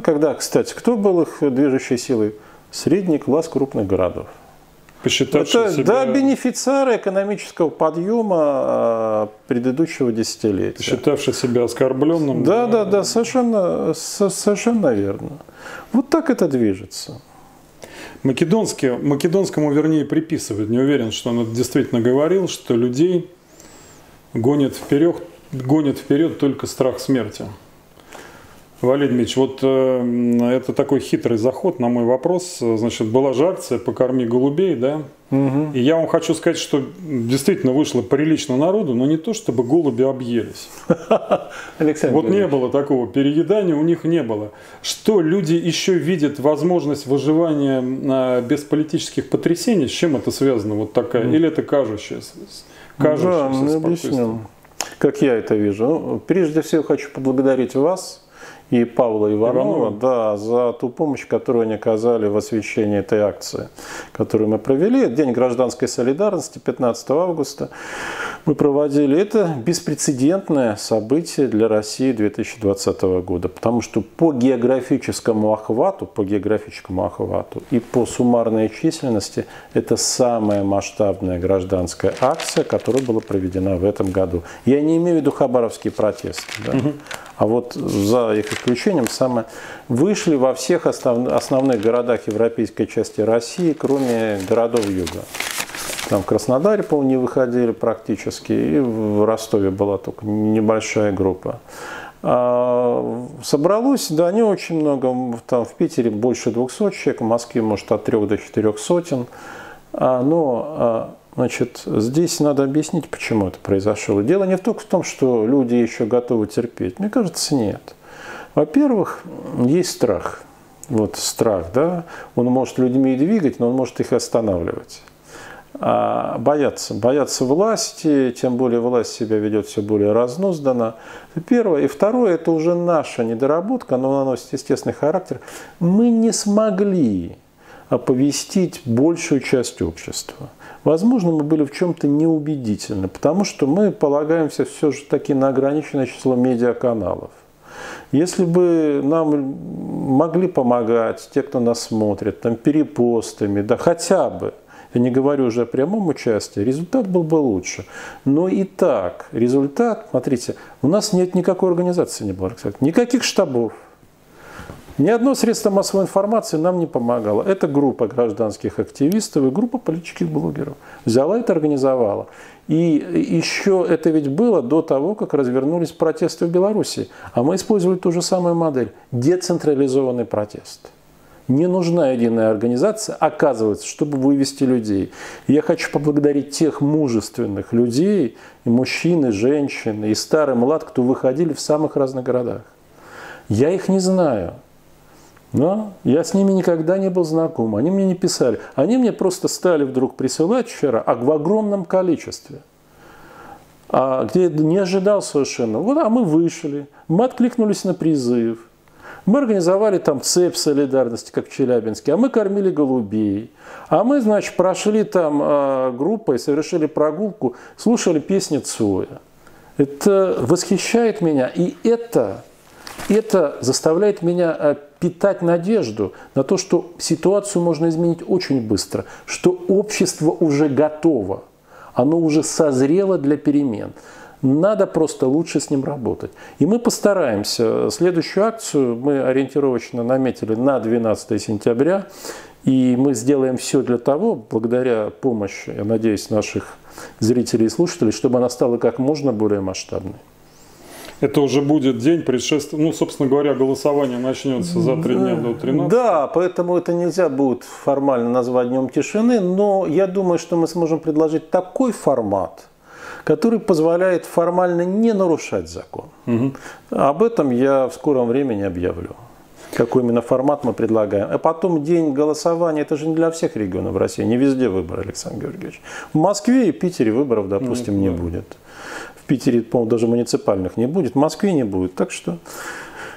когда, кстати, кто был их движущей силой? Средний класс крупных городов. Это себя... да, бенефициары экономического подъема предыдущего десятилетия. Считавший себя оскорбленным. Да, да, да, совершенно верно. Вот так это движется. Македонскому, вернее, приписывают, не уверен, что он это действительно говорил, что людей гонит вперед только страх смерти. Валерий Дмитриевич, вот это такой хитрый заход на мой вопрос. Значит, была же акция «Покорми голубей», да? Угу. И я вам хочу сказать, что действительно вышло прилично народу, но не то, чтобы голуби объелись. Александр, вот не было такого переедания, у них не было. Что люди еще видят возможность выживания без политических потрясений? С чем это связано? Вот такая? Или это кажущееся спокойствие? Да, объясню, как я это вижу. Ну, прежде всего хочу поблагодарить вас и Павла Воронова, да, за ту помощь, которую они оказали в освещении этой акции, которую мы провели. День гражданской солидарности, 15 августа мы проводили. Это беспрецедентное событие для России 2020 года, потому что по географическому охвату и по суммарной численности это самая масштабная гражданская акция, которая была проведена в этом году. Я не имею в виду хабаровские протесты, да? А вот за их исключением вышли во всех основных городах европейской части России, кроме городов юга. Там в Краснодаре, по-моему, не выходили практически, и в Ростове была только небольшая группа. Собралось, да, не очень много, там в Питере больше 200 человек, в Москве, может, от 3 до 4 сотен. Но... Значит, здесь надо объяснить, почему это произошло. Дело не только в том, что люди еще готовы терпеть. Мне кажется, нет. Во-первых, есть страх. Вот страх, да, он может людьми двигать, но он может их останавливать. Боятся власти, тем более власть себя ведет все более разнузданно. Первое. И второе, это уже наша недоработка, но она носит естественный характер. Мы не смогли оповестить большую часть общества. Возможно, мы были в чем-то неубедительны, потому что мы полагаемся все же таки на ограниченное число медиаканалов. Если бы нам могли помогать те, кто нас смотрит, там, перепостами, да хотя бы, я не говорю уже о прямом участии, результат был бы лучше. Но и так, результат, смотрите, у нас нет никакой организации, не было, никаких штабов. Ни одно средство массовой информации нам не помогало. Это группа гражданских активистов и группа политических блогеров. Взяла это, организовала. И еще это ведь было до того, как развернулись протесты в Беларуси. А мы использовали ту же самую модель. Децентрализованный протест. Не нужна единая организация, оказывается, чтобы вывести людей. И я хочу поблагодарить тех мужественных людей, и мужчин, и женщин, и старый, и млад, кто выходили в самых разных городах. Я их не знаю. Но я с ними никогда не был знаком, они мне не писали. Они мне просто стали вдруг присылать вчера, в огромном количестве. Где я не ожидал совершенно. Вот, а мы вышли, мы откликнулись на призыв. Мы организовали там цепь солидарности, как в Челябинске, а мы кормили голубей. А мы, значит, прошли там группой, совершили прогулку, слушали песни Цоя. Это восхищает меня, и это... Это заставляет меня питать надежду на то, что ситуацию можно изменить очень быстро, что общество уже готово, оно уже созрело для перемен. Надо просто лучше с ним работать. И мы постараемся. Следующую акцию мы ориентировочно наметили на 12 сентября. И мы сделаем все для того, благодаря помощи, я надеюсь, наших зрителей и слушателей, чтобы она стала как можно более масштабной. Это уже будет день предшествующий, ну, собственно говоря, голосование начнется за 3 дня до 13. Да, поэтому это нельзя будет формально назвать днем тишины, но я думаю, что мы сможем предложить такой формат, который позволяет формально не нарушать закон. Угу. Об этом я в скором времени объявлю. Какой именно формат мы предлагаем. А потом день голосования, это же не для всех регионов России, не везде выборы, Александр Георгиевич. В Москве и Питере выборов, допустим, не будет. В Питере, по-моему, даже муниципальных не будет, в Москве не будет. Так что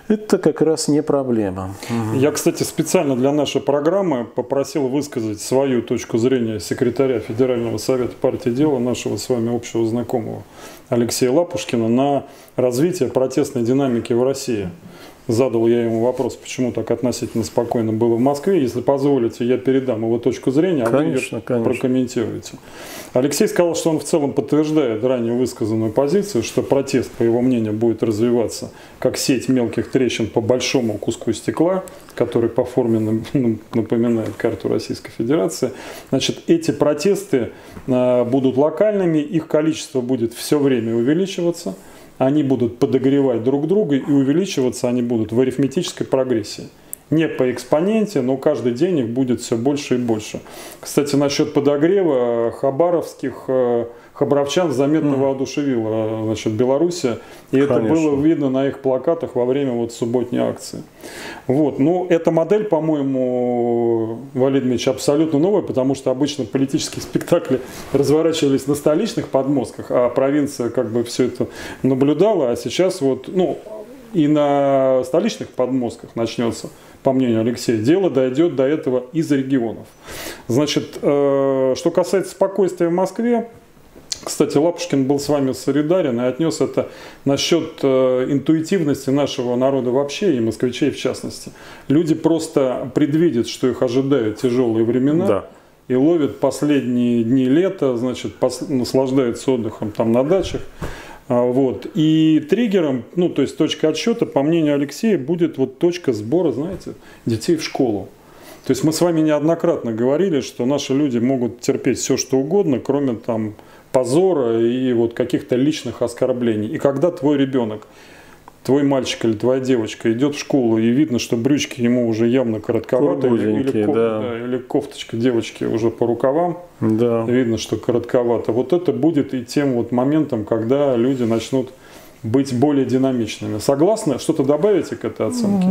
это как раз не проблема. Я, кстати, специально для нашей программы попросил высказать свою точку зрения секретаря Федерального совета партии «Дело», нашего с вами общего знакомого Алексея Лапушкина, на развитие протестной динамики в России. Задал я ему вопрос, почему так относительно спокойно было в Москве. Если позволите, я передам его точку зрения, а конечно, вы ее прокомментируете. Алексей сказал, что он в целом подтверждает ранее высказанную позицию, что протест, по его мнению, будет развиваться как сеть мелких трещин по большому куску стекла, который по форме напоминает карту Российской Федерации. Значит, эти протесты будут локальными, их количество будет все время увеличиваться. Они будут подогревать друг друга, и увеличиваться они будут в арифметической прогрессии. Не по экспоненте, но каждый день их будет все больше и больше. Кстати, насчет подогрева хабаровчан заметно воодушевила Белоруссия. И конечно, это было видно на их плакатах во время субботней акции. Вот. Но эта модель, по-моему, Валерий Дмитриевич, абсолютно новая, потому что обычно политические спектакли разворачивались на столичных подмостках, а провинция как бы все это наблюдала. А сейчас и на столичных подмостках начнется, по мнению Алексея, дело дойдет до этого из регионов. Значит, что касается спокойствия в Москве, кстати, Лапушкин был с вами солидарен и отнес это насчет интуитивности нашего народа вообще и москвичей в частности. Люди просто предвидят, что их ожидают тяжелые времена. Да. И ловят последние дни лета, наслаждаются отдыхом там на дачах. Вот. И триггером, то есть точка отсчета, по мнению Алексея, будет точка сбора, детей в школу. То есть мы с вами неоднократно говорили, что наши люди могут терпеть все, что угодно, кроме позора и каких-то личных оскорблений. И когда твой ребенок, твой мальчик или твоя девочка идет в школу, и видно, что брючки ему уже явно коротковаты, или кофточка девочки уже по рукавам, видно, что коротковато. Это будет и тем моментом, когда люди начнут быть более динамичными. Согласны? Что-то добавите к этой оценке?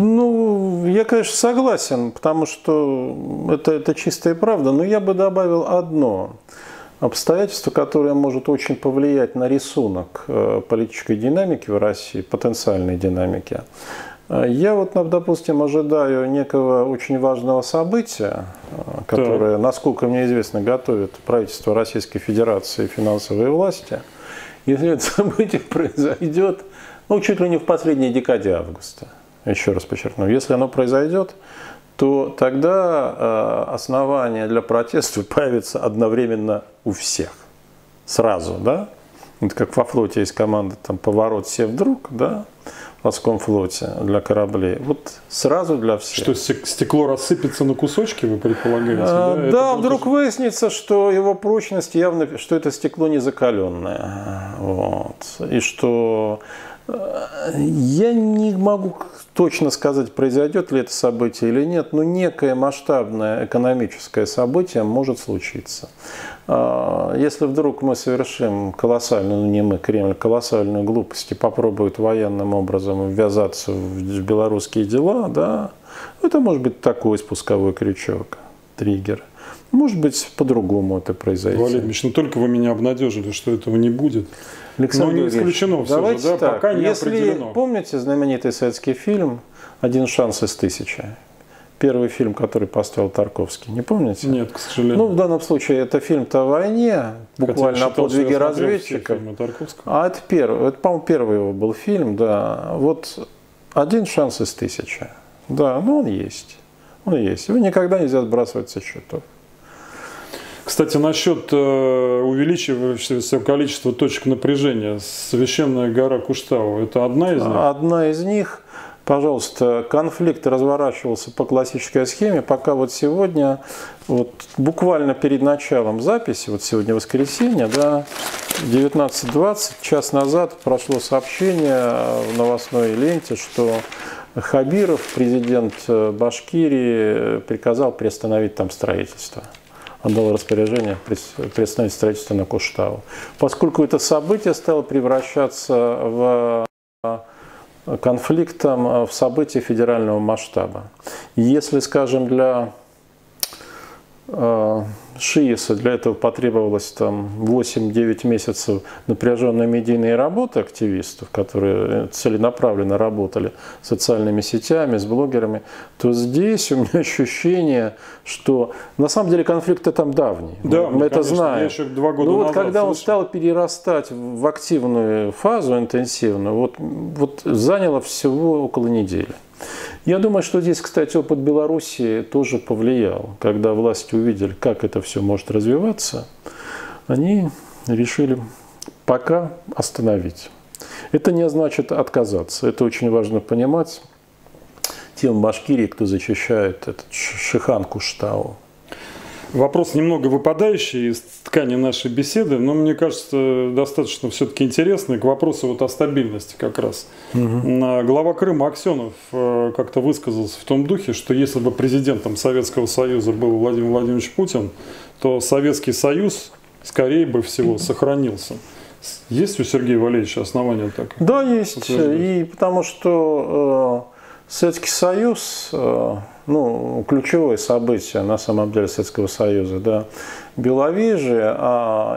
Я, конечно, согласен, потому что это чистая правда, но я бы добавил одно обстоятельство, которое может очень повлиять на рисунок политической динамики в России, потенциальной динамики. Я допустим, ожидаю некого очень важного события, которое, насколько мне известно, готовит правительство Российской Федерации и финансовые власти. Если это событие произойдет, чуть ли не в последней декаде августа, еще раз подчеркну, если оно произойдет, то тогда основания для протеста появятся одновременно у всех. Сразу, да? Это как во флоте есть команда «Поворот все вдруг», да? В морском флоте для кораблей. Сразу для всех. Что, стекло рассыпется на кусочки, вы предполагаете? Да, вдруг выяснится, что его прочность явно, что это стекло незакаленное. И что... Я не могу точно сказать, произойдет ли это событие или нет, но некое масштабное экономическое событие может случиться. Если вдруг мы совершим колоссальную, Кремль, колоссальную глупость и попробует военным образом ввязаться в белорусские дела, да, это может быть такой спусковой крючок, триггер. Может быть, по-другому это произойдет. Валерий Ильич, только вы меня обнадежили, что этого не будет. Александр, но не исключено все же, да? Так, пока не определено. Помните знаменитый советский фильм «Один шанс из тысячи»? Первый фильм, который поставил Тарковский. Не помните? Нет, к сожалению. В данном случае это фильм-то о войне, буквально о подвиге разведчиков. А это первый, по-моему, первый его был фильм, да. Один шанс из 1000. Да, но он есть. Он есть. Его никогда нельзя сбрасывать со счетов. Кстати, насчет увеличивающегося количества точек напряжения. Священная гора Куштау – это одна из них? Одна из них. Пожалуйста, конфликт разворачивался по классической схеме, пока вот сегодня, вот буквально перед началом записи, вот сегодня воскресенье, да, 19:20, час назад прошло сообщение в новостной ленте, что Хабиров, президент Башкирии, приказал приостановить там строительство. Отдал распоряжение приостановить строительство на Куштау. Поскольку это событие стало превращаться в... конфликтом в событии федерального масштаба. Если, скажем, для ШИИСа для этого потребовалось 8-9 месяцев напряженной медийной работы активистов, которые целенаправленно работали социальными сетями, с блогерами, то здесь у меня ощущение, что на самом деле конфликты там давние. Да, мы это знаем. Но вот когда он стал перерастать в активную фазу, интенсивную, вот заняло всего около недели. Я думаю, что здесь, кстати, опыт Белоруссии тоже повлиял. Когда власти увидели, как это все может развиваться, они решили пока остановить. Это не значит отказаться. Это очень важно понимать тем Башкирии, кто защищает этот Шихан Куштау. Вопрос немного выпадающий из ткани нашей беседы, но мне кажется, достаточно все-таки интересный к вопросу вот о стабильности как раз. Глава Крыма Аксёнов как-то высказался в том духе, что если бы президентом Советского Союза был Владимир Владимирович Путин, то Советский Союз, скорее бы всего, сохранился. Есть у Сергея Валерьевича основания так? Да, есть. И потому что Советский Союз... Ну, ключевое событие на самом деле Советского Союза, да, Беловежье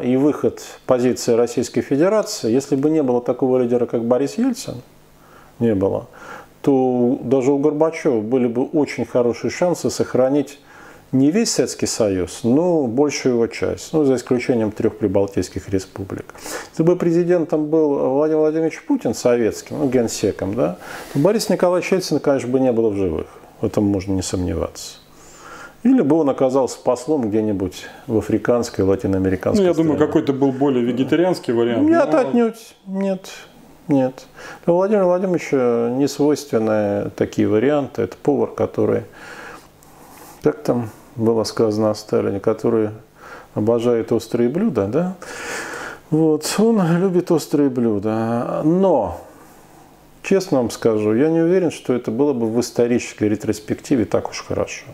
и выход позиции Российской Федерации, если бы не было такого лидера, как Борис Ельцин, не было, то даже у Горбачева были бы очень хорошие шансы сохранить не весь Советский Союз, но большую его часть, ну, за исключением 3 прибалтийских республик. Если бы президентом был Владимир Владимирович Путин советским, ну, генсеком, да, то Бориса Николаевича Ельцина, конечно, бы не было в живых. В этом можно не сомневаться. Или бы он оказался послом где-нибудь в африканской, латиноамериканской стране. Ну, я думаю, какой-то был более вегетарианский вариант. Нет, но... отнюдь. Нет, нет. Для Владимира Владимировича не свойственны такие варианты. Это повар, который, как там было сказано о Сталине, который обожает острые блюда, да? Вот, он любит острые блюда. Но... Честно вам скажу, я не уверен, что это было бы в исторической ретроспективе так уж хорошо.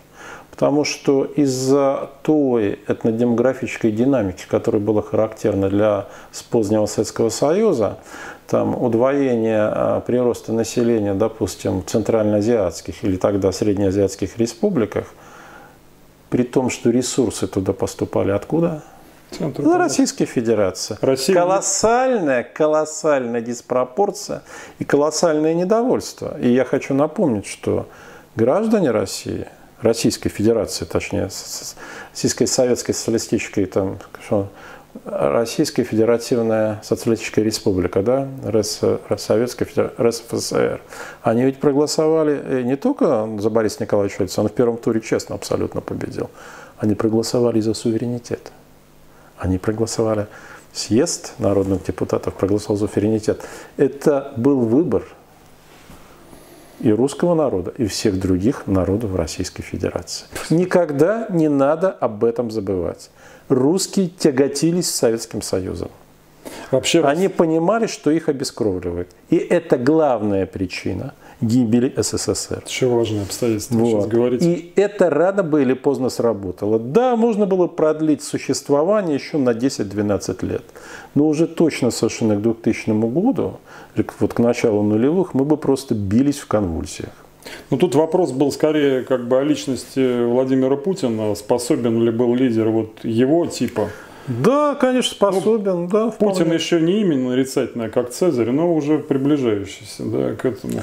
Потому что из-за той этнодемографической динамики, которая была характерна для позднего Советского Союза, там удвоение прироста населения, допустим, в центральноазиатских или тогда среднеазиатских республиках, при том, что ресурсы туда поступали откуда? Ну, Российская Федерация. Россия... Колоссальная диспропорция и колоссальное недовольство. И я хочу напомнить, что граждане России, Российской Федерации, точнее, Российской Советской Социалистической, там, Российская Федеративная Социалистическая Республика, да, Советская Федерация, РСФСР, они ведь проголосовали не только за Бориса Николаевича Ельцина, он в первом туре честно абсолютно победил, они проголосовали за суверенитет. Они проголосовали, съезд народных депутатов проголосовал за суверенитет. Это был выбор и русского народа, и всех других народов Российской Федерации. Никогда не надо об этом забывать. Русские тяготились с Советским Союзом. Вообще... Они понимали, что их обескровливают. И это главная причина гибели СССР. Еще важное обстоятельство, вот. Сейчас говорите. И это рано бы или поздно сработало. Да, можно было продлить существование еще на 10-12 лет. Но уже точно совершенно к 2000 году, вот к началу нулевых, мы бы просто бились в конвульсиях. Ну тут вопрос был скорее как бы о личности Владимира Путина. Способен ли был лидер вот его типа? Да, конечно, способен. Ну, да, Путин вполне. Еще не именно нарицательное, как Цезарь, но уже приближающийся, да, к этому.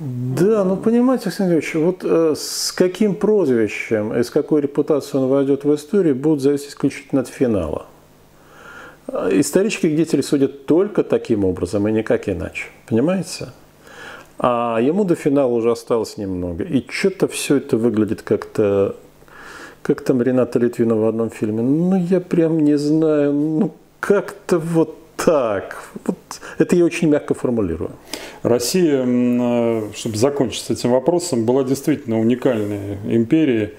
Да, ну понимаете, Александр Ильич, вот с каким прозвищем и с какой репутацией он войдет в историю, будут зависеть исключительно от финала. Исторические деятели судят только таким образом и никак иначе, понимаете? А ему до финала уже осталось немного. И что-то все это выглядит как-то... Как там Рената Литвинова в одном фильме? Ну, я прям не знаю. Ну, как-то вот так. Вот. Это я очень мягко формулирую. Россия, чтобы закончить с этим вопросом, была действительно уникальной империей.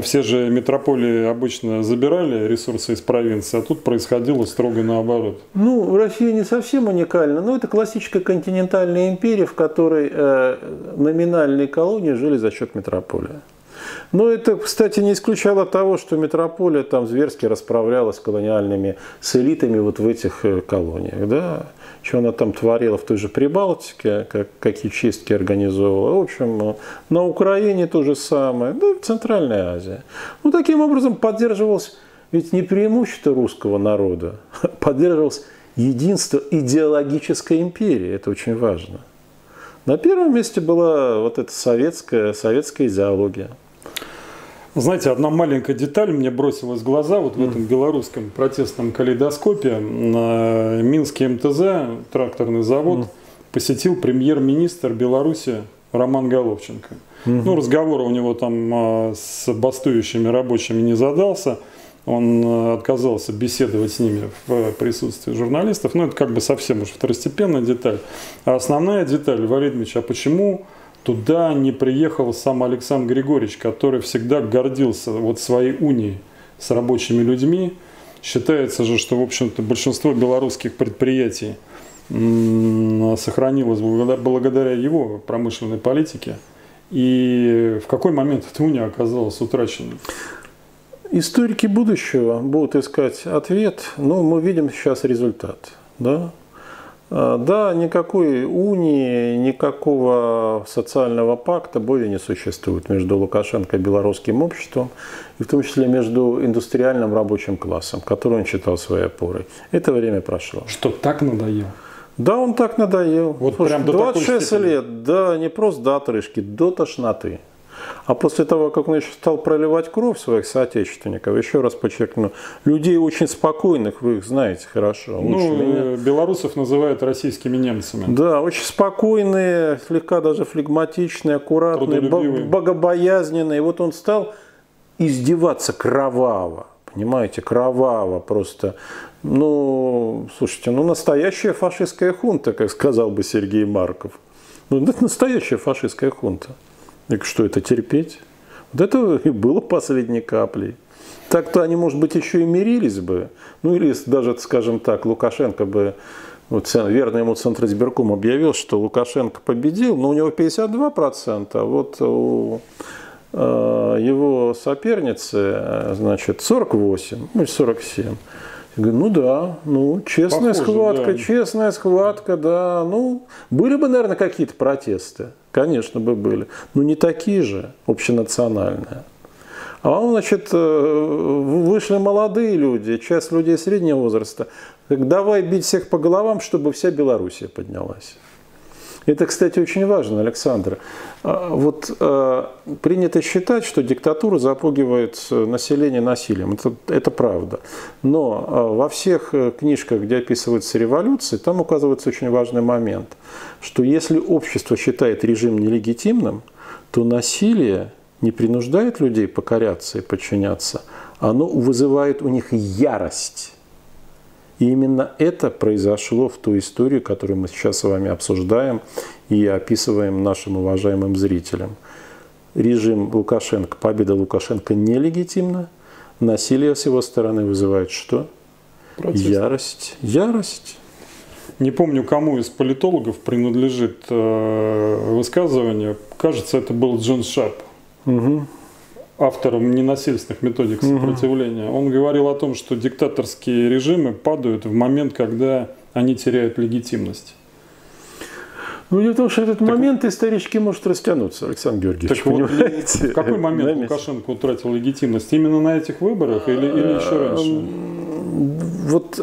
Все же метрополии обычно забирали ресурсы из провинции, а тут происходило строго наоборот. Ну, Россия не совсем уникальна, но это классическая континентальная империя, в которой номинальные колонии жили за счет метрополии. Но это, кстати, не исключало того, что метрополия там зверски расправлялась колониальными с элитами вот в этих колониях. Да? Что она там творила в той же Прибалтике, какие чистки организовывала. В общем, на Украине то же самое, да, в Центральной Азии. Ну, таким образом поддерживалось ведь не преимущество русского народа, поддерживалось единство идеологической империи. Это очень важно. На первом месте была вот эта советская идеология. Знаете, одна маленькая деталь мне бросилась в глаза вот в этом белорусском протестном калейдоскопе. Минский МТЗ, тракторный завод, посетил премьер-министр Беларуси Роман Головченко. Ну, разговор у него там с бастующими рабочими не задался. Он отказался беседовать с ними в присутствии журналистов. Но это как бы совсем уж второстепенная деталь. А основная деталь, Валерий Дмитриевич, а почему туда не приехал сам Александр Григорьевич, который всегда гордился вот своей унией с рабочими людьми? Считается же, что, в общем-то, большинство белорусских предприятий сохранилось благодаря его промышленной политике. И в какой момент эта уния оказалась утраченной? Историки будущего будут искать ответ, но мы видим сейчас результат. Да? Да, никакой унии, никакого социального пакта более не существует между Лукашенко и белорусским обществом, и в том числе между индустриальным рабочим классом, который он считал своей опорой. Это время прошло. Что, так надоел? Да, он так надоел. Вот слушай, прям до 26 лет, да, не просто до отрыжки, до тошноты. А после того, как он еще стал проливать кровь своих соотечественников, еще раз подчеркну, людей очень спокойных, вы их знаете хорошо. Ну, белорусов называют российскими немцами. Да, очень спокойные, слегка даже флегматичные, аккуратные, богобоязненные. Вот он стал издеваться кроваво, понимаете, кроваво просто. Ну, слушайте, ну настоящая фашистская хунта, как сказал бы Сергей Марков. Ну, это настоящая фашистская хунта. И что это, терпеть? Вот это и было последней каплей. Так-то они, может быть, еще и мирились бы. Ну или даже, скажем так, Лукашенко бы, вот, верно ему Центризбирком объявил, что Лукашенко победил, но у него 52%, а вот у его соперницы, значит, 48, ну 47. Я говорю, ну да, ну честная похоже, схватка, да. Честная схватка, да. Ну, были бы, наверное, какие-то протесты. Конечно бы были, но не такие же, общенациональные. А он, значит, вышли молодые люди, часть людей среднего возраста. Так давай бить всех по головам, чтобы вся Белоруссия поднялась. Это, кстати, очень важно, Александр. Вот принято считать, что диктатура запугивает население насилием. Это правда. Но во всех книжках, где описываются революции, там указывается очень важный момент, что если общество считает режим нелегитимным, то насилие не принуждает людей покоряться и подчиняться, оно вызывает у них ярость. И именно это произошло в ту историю, которую мы сейчас с вами обсуждаем и описываем нашим уважаемым зрителям. Режим Лукашенко, победа Лукашенко нелегитимна. Насилие с его стороны вызывает что? Протест. Ярость. Ярость. Не помню, кому из политологов принадлежит высказывание. Кажется, это был Джон Шарп. Угу. Автором ненасильственных методик сопротивления, он говорил о том, что диктаторские режимы падают в момент, когда они теряют легитимность. Ну, не то, что этот так, момент исторически может растянуться, Александр Георгиевич, так понимаете? Вот, в какой момент Лукашенко утратил легитимность? Именно на этих выборах или еще раньше? Вот,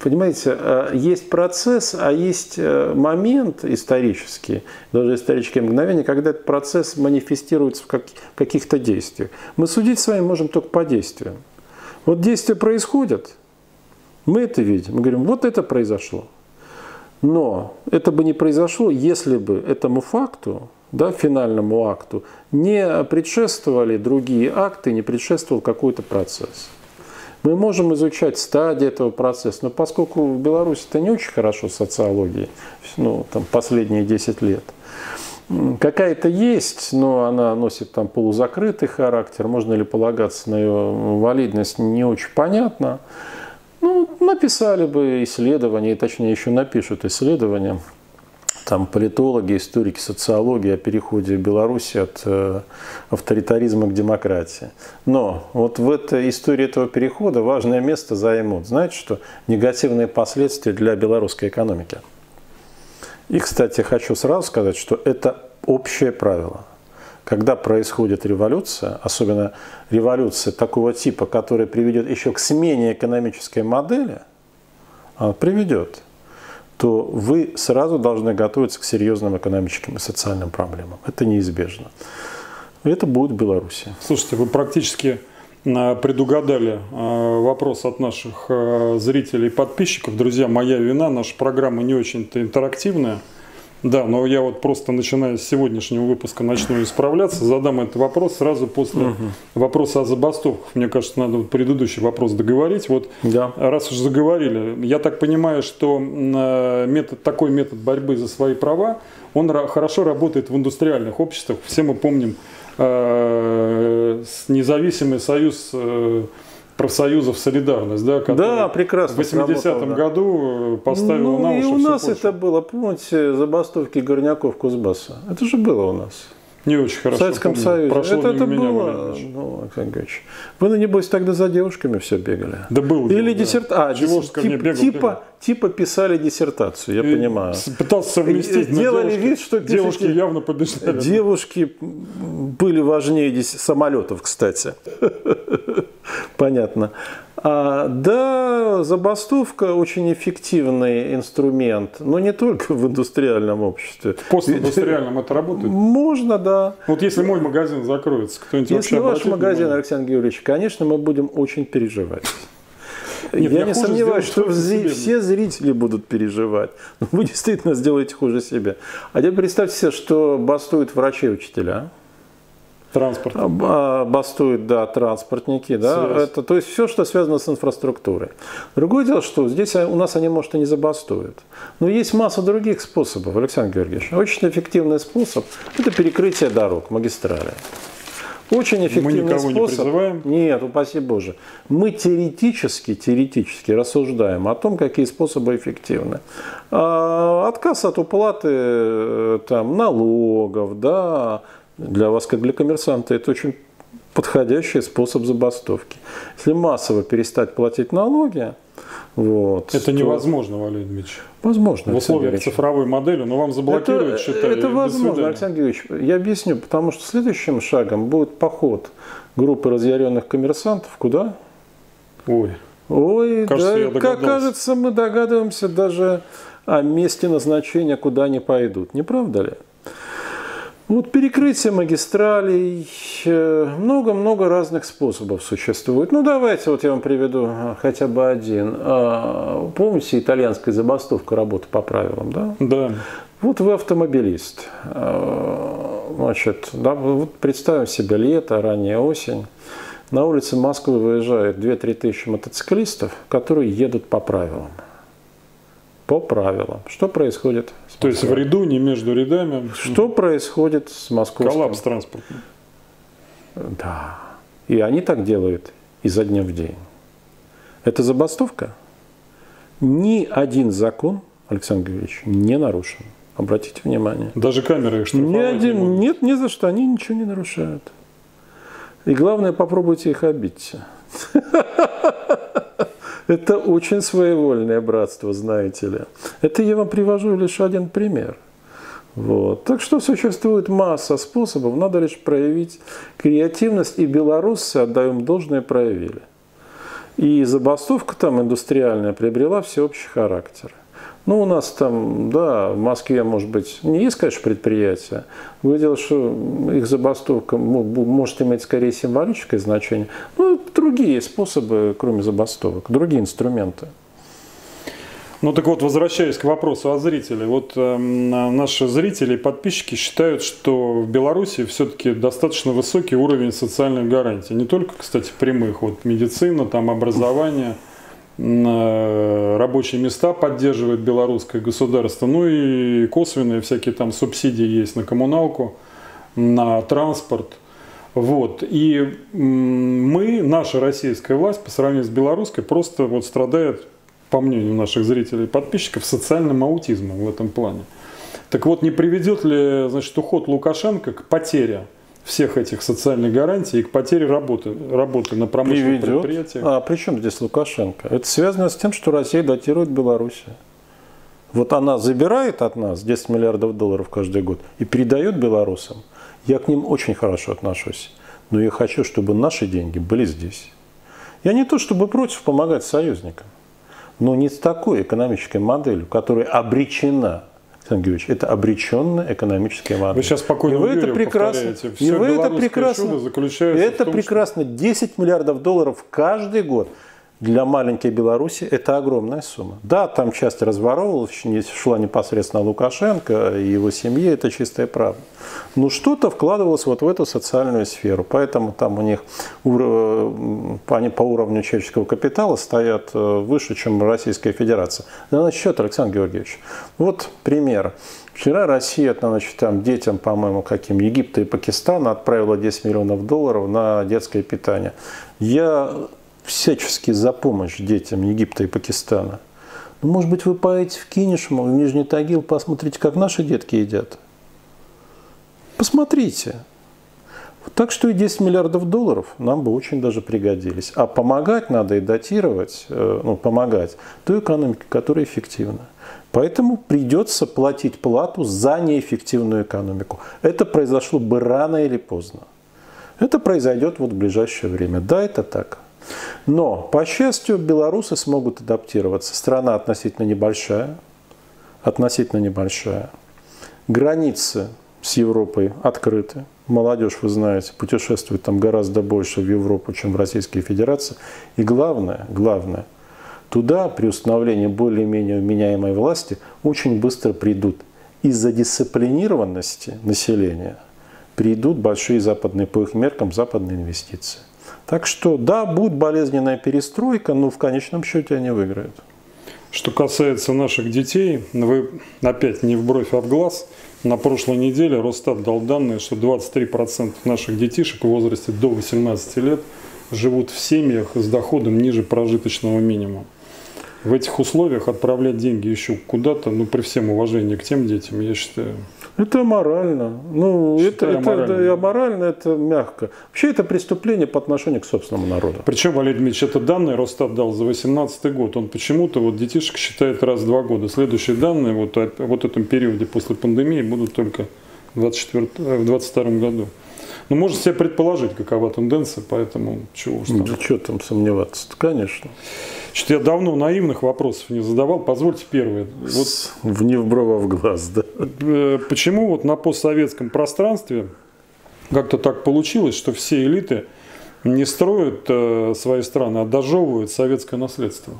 понимаете, есть процесс, а есть момент исторический, даже исторические мгновения, когда этот процесс манифестируется в каких-то действиях. Мы судить с вами можем только по действиям. Вот действия происходят, мы это видим, мы говорим, вот это произошло. Но это бы не произошло, если бы этому факту, да, финальному акту, не предшествовали другие акты, не предшествовал какой-то процесс. Мы можем изучать стадии этого процесса, но поскольку в Беларуси это не очень хорошо с социологией, ну, там, последние 10 лет, какая-то есть, но она носит там полузакрытый характер, можно ли полагаться на ее валидность, не очень понятно. Ну, написали бы исследование, точнее еще напишут исследования, там политологи, историки, социологи о переходе Беларуси от авторитаризма к демократии. Но вот в этой истории этого перехода важное место займут, знаете, что негативные последствия для белорусской экономики. И, кстати, хочу сразу сказать, что это общее правило. Когда происходит революция, особенно революция такого типа, которая приведет еще к смене экономической модели, приведет, то вы сразу должны готовиться к серьезным экономическим и социальным проблемам. Это неизбежно. Это будет в Беларуси. Слушайте, вы практически предугадали вопрос от наших зрителей и подписчиков. Друзья, моя вина, наша программа не очень-то интерактивная. Да, но я вот просто, начиная с сегодняшнего выпуска, начну исправляться, задам этот вопрос сразу после вопроса о забастовках. Мне кажется, надо предыдущий вопрос договорить. Вот, да. Раз уж заговорили, я так понимаю, что такой метод борьбы за свои права, он хорошо работает в индустриальных обществах. Все мы помним независимый союз... профсоюзов «Солидарность», да, да, прекрасно в 80-м году поставила на уши. И у нас это было, помните, забастовки горняков Кузбасса. Это же было у нас. Не очень хорошо. В Советском Союзе. Это было. Ну, вы, на небось, тогда за девушками все бегали. Да был. Или типа писали диссертацию, я понимаю. Пытался совместить. Делали вид, что девушки явно побеждали. Девушки были важнее самолетов, кстати. Понятно. Да, забастовка очень эффективный инструмент, но не только в индустриальном обществе. В постиндустриальном это работает? Можно, да. Вот если мой магазин закроется, кто-нибудь вообще обратит внимание? Если ваш магазин, Александр Георгиевич, конечно, мы будем очень переживать. Нет, я не сомневаюсь, что все зрители будут переживать. Но вы действительно сделаете хуже себе. А теперь представьте себе, что бастуют врачи и учителя. Транспорт. Бастуют, да, транспортники. Да? Это, то есть все, что связано с инфраструктурой. Другое дело, что здесь у нас они, может, и не забастуют. Но есть масса других способов, Александр Георгиевич. Очень эффективный способ – это перекрытие дорог, магистрали. Очень эффективный способ. Мы никого не призываем. Нет, упаси Боже. Мы теоретически рассуждаем о том, какие способы эффективны. Отказ от уплаты там, налогов, да. Для вас, как для коммерсанта, это очень подходящий способ забастовки. Если массово перестать платить налоги... Вот, это невозможно, Валерий Дмитриевич. Возможно. В условиях цифровой модели, но вам заблокируют, считаю. Это возможно, Александр Георгиевич. Я объясню, потому что следующим шагом будет поход группы разъяренных коммерсантов. Куда? Ой. Ой, кажется, да, как кажется, мы догадываемся даже о месте назначения, куда они пойдут. Не правда ли? Вот перекрытие магистралей, много-много разных способов существует. Ну, давайте вот я вам приведу хотя бы один. Помните, итальянская забастовка работы по правилам, да? Да. Вот вы автомобилист. Значит, да, вот представим себе лето, ранняя осень. На улице Москвы выезжает 2-3 тысячи мотоциклистов, которые едут по правилам. По правилам. Что происходит? То есть в ряду, не между рядами. Что происходит с московским? Коллапс транспорта. Да. И они так делают изо дня в день. Это забастовка? Ни один закон, Александр Георгиевич, не нарушен. Обратите внимание. Даже камеры их штрафовать не могут. Нет, ни за что. Они ничего не нарушают. И главное, попробуйте их обидеть. Это очень своевольное братство, знаете ли. Это я вам привожу лишь один пример. Вот. Так что существует масса способов, надо лишь проявить креативность, и белорусы, отдаем должное, проявили. И забастовка там индустриальная приобрела всеобщий характер. Ну, у нас там, да, в Москве, может быть, не есть, конечно, предприятия. Другое дело, что их забастовка может иметь скорее символическое значение. Ну, другие способы, кроме забастовок, другие инструменты. Ну так вот, возвращаясь к вопросу о зрителях. Вот наши зрители и подписчики считают, что в Беларуси все-таки достаточно высокий уровень социальных гарантий. Не только, кстати, прямых. Вот медицина, там образование, рабочие места поддерживает белорусское государство. Ну и косвенные всякие там субсидии есть на коммуналку, на транспорт. Вот. И мы, наша российская власть по сравнению с белорусской просто вот страдает, по мнению наших зрителей и подписчиков, социальным аутизмом в этом плане. Так вот, не приведет ли, значит, уход Лукашенко к потере всех этих социальных гарантий и к потере работы на промышленных предприятиях? А при чем здесь Лукашенко? Это связано с тем, что Россия датирует Беларусь. Вот она забирает от нас 10 миллиардов долларов каждый год и передает белорусам. Я к ним очень хорошо отношусь, но я хочу, чтобы наши деньги были здесь. Я не то чтобы против помогать союзникам, но не с такой экономической моделью, которая обречена. Александр Георгиевич, это обреченная экономическая модель. Вы сейчас спокойно повторяете. И вы это прекрасно. Это прекрасно. 10 миллиардов долларов каждый год. Для маленькой Беларуси это огромная сумма. Да, там часть разворовывалась, шла непосредственно Лукашенко и его семье, это чистая правда. Но что-то вкладывалось вот в эту социальную сферу. Поэтому там у них, они по уровню человеческого капитала стоят выше, чем Российская Федерация. На счет, Александр Георгиевич, вот пример. Вчера Россия, значит, там детям, по-моему, каким Египта и Пакистана отправила 10 миллионов долларов на детское питание. Я всячески за помощь детям Египта и Пакистана. Ну, может быть, вы поедете в Кинешму, в Нижний Тагил, посмотрите, как наши детки едят. Посмотрите. Так что и 10 миллиардов долларов нам бы очень даже пригодились. А помогать надо и датировать, ну, помогать той экономике, которая эффективна. Поэтому придется платить плату за неэффективную экономику. Это произошло бы рано или поздно. Это произойдет вот в ближайшее время. Да, это так. Но, по счастью, белорусы смогут адаптироваться. Страна относительно небольшая. Границы с Европой открыты. Молодежь, вы знаете, путешествует там гораздо больше в Европу, чем в Российской Федерации. И главное, туда при установлении более-менее вменяемой власти очень быстро придут. Из-за дисциплинированности населения придут большие западные, по их меркам, западные инвестиции. Так что, да, будет болезненная перестройка, но в конечном счете они выиграют. Что касается наших детей, вы опять не в бровь, а в глаз. На прошлой неделе Росстат дал данные, что 23% наших детишек в возрасте до 18 лет живут в семьях с доходом ниже прожиточного минимума. В этих условиях отправлять деньги еще куда-то, ну, при всем уважении к тем детям, я считаю... Это аморально. Ну, это аморально, это мягко. Вообще это преступление по отношению к собственному народу. Причем, Валерий Дмитриевич, это данные Росстат дал за 2018 год. Он почему-то вот детишек считает раз в 2 года. Следующие данные вот о вот этом периоде после пандемии будут только в 2022 году. Ну, можно себе предположить, какова тенденция, поэтому чего уж там. Да что там сомневаться-то, конечно. Что-то я давно наивных вопросов не задавал, позвольте первый. Вот, не в бровь, а в глаз, да. Почему вот на постсоветском пространстве как-то так получилось, что все элиты не строят свои страны, а дожевывают советское наследство?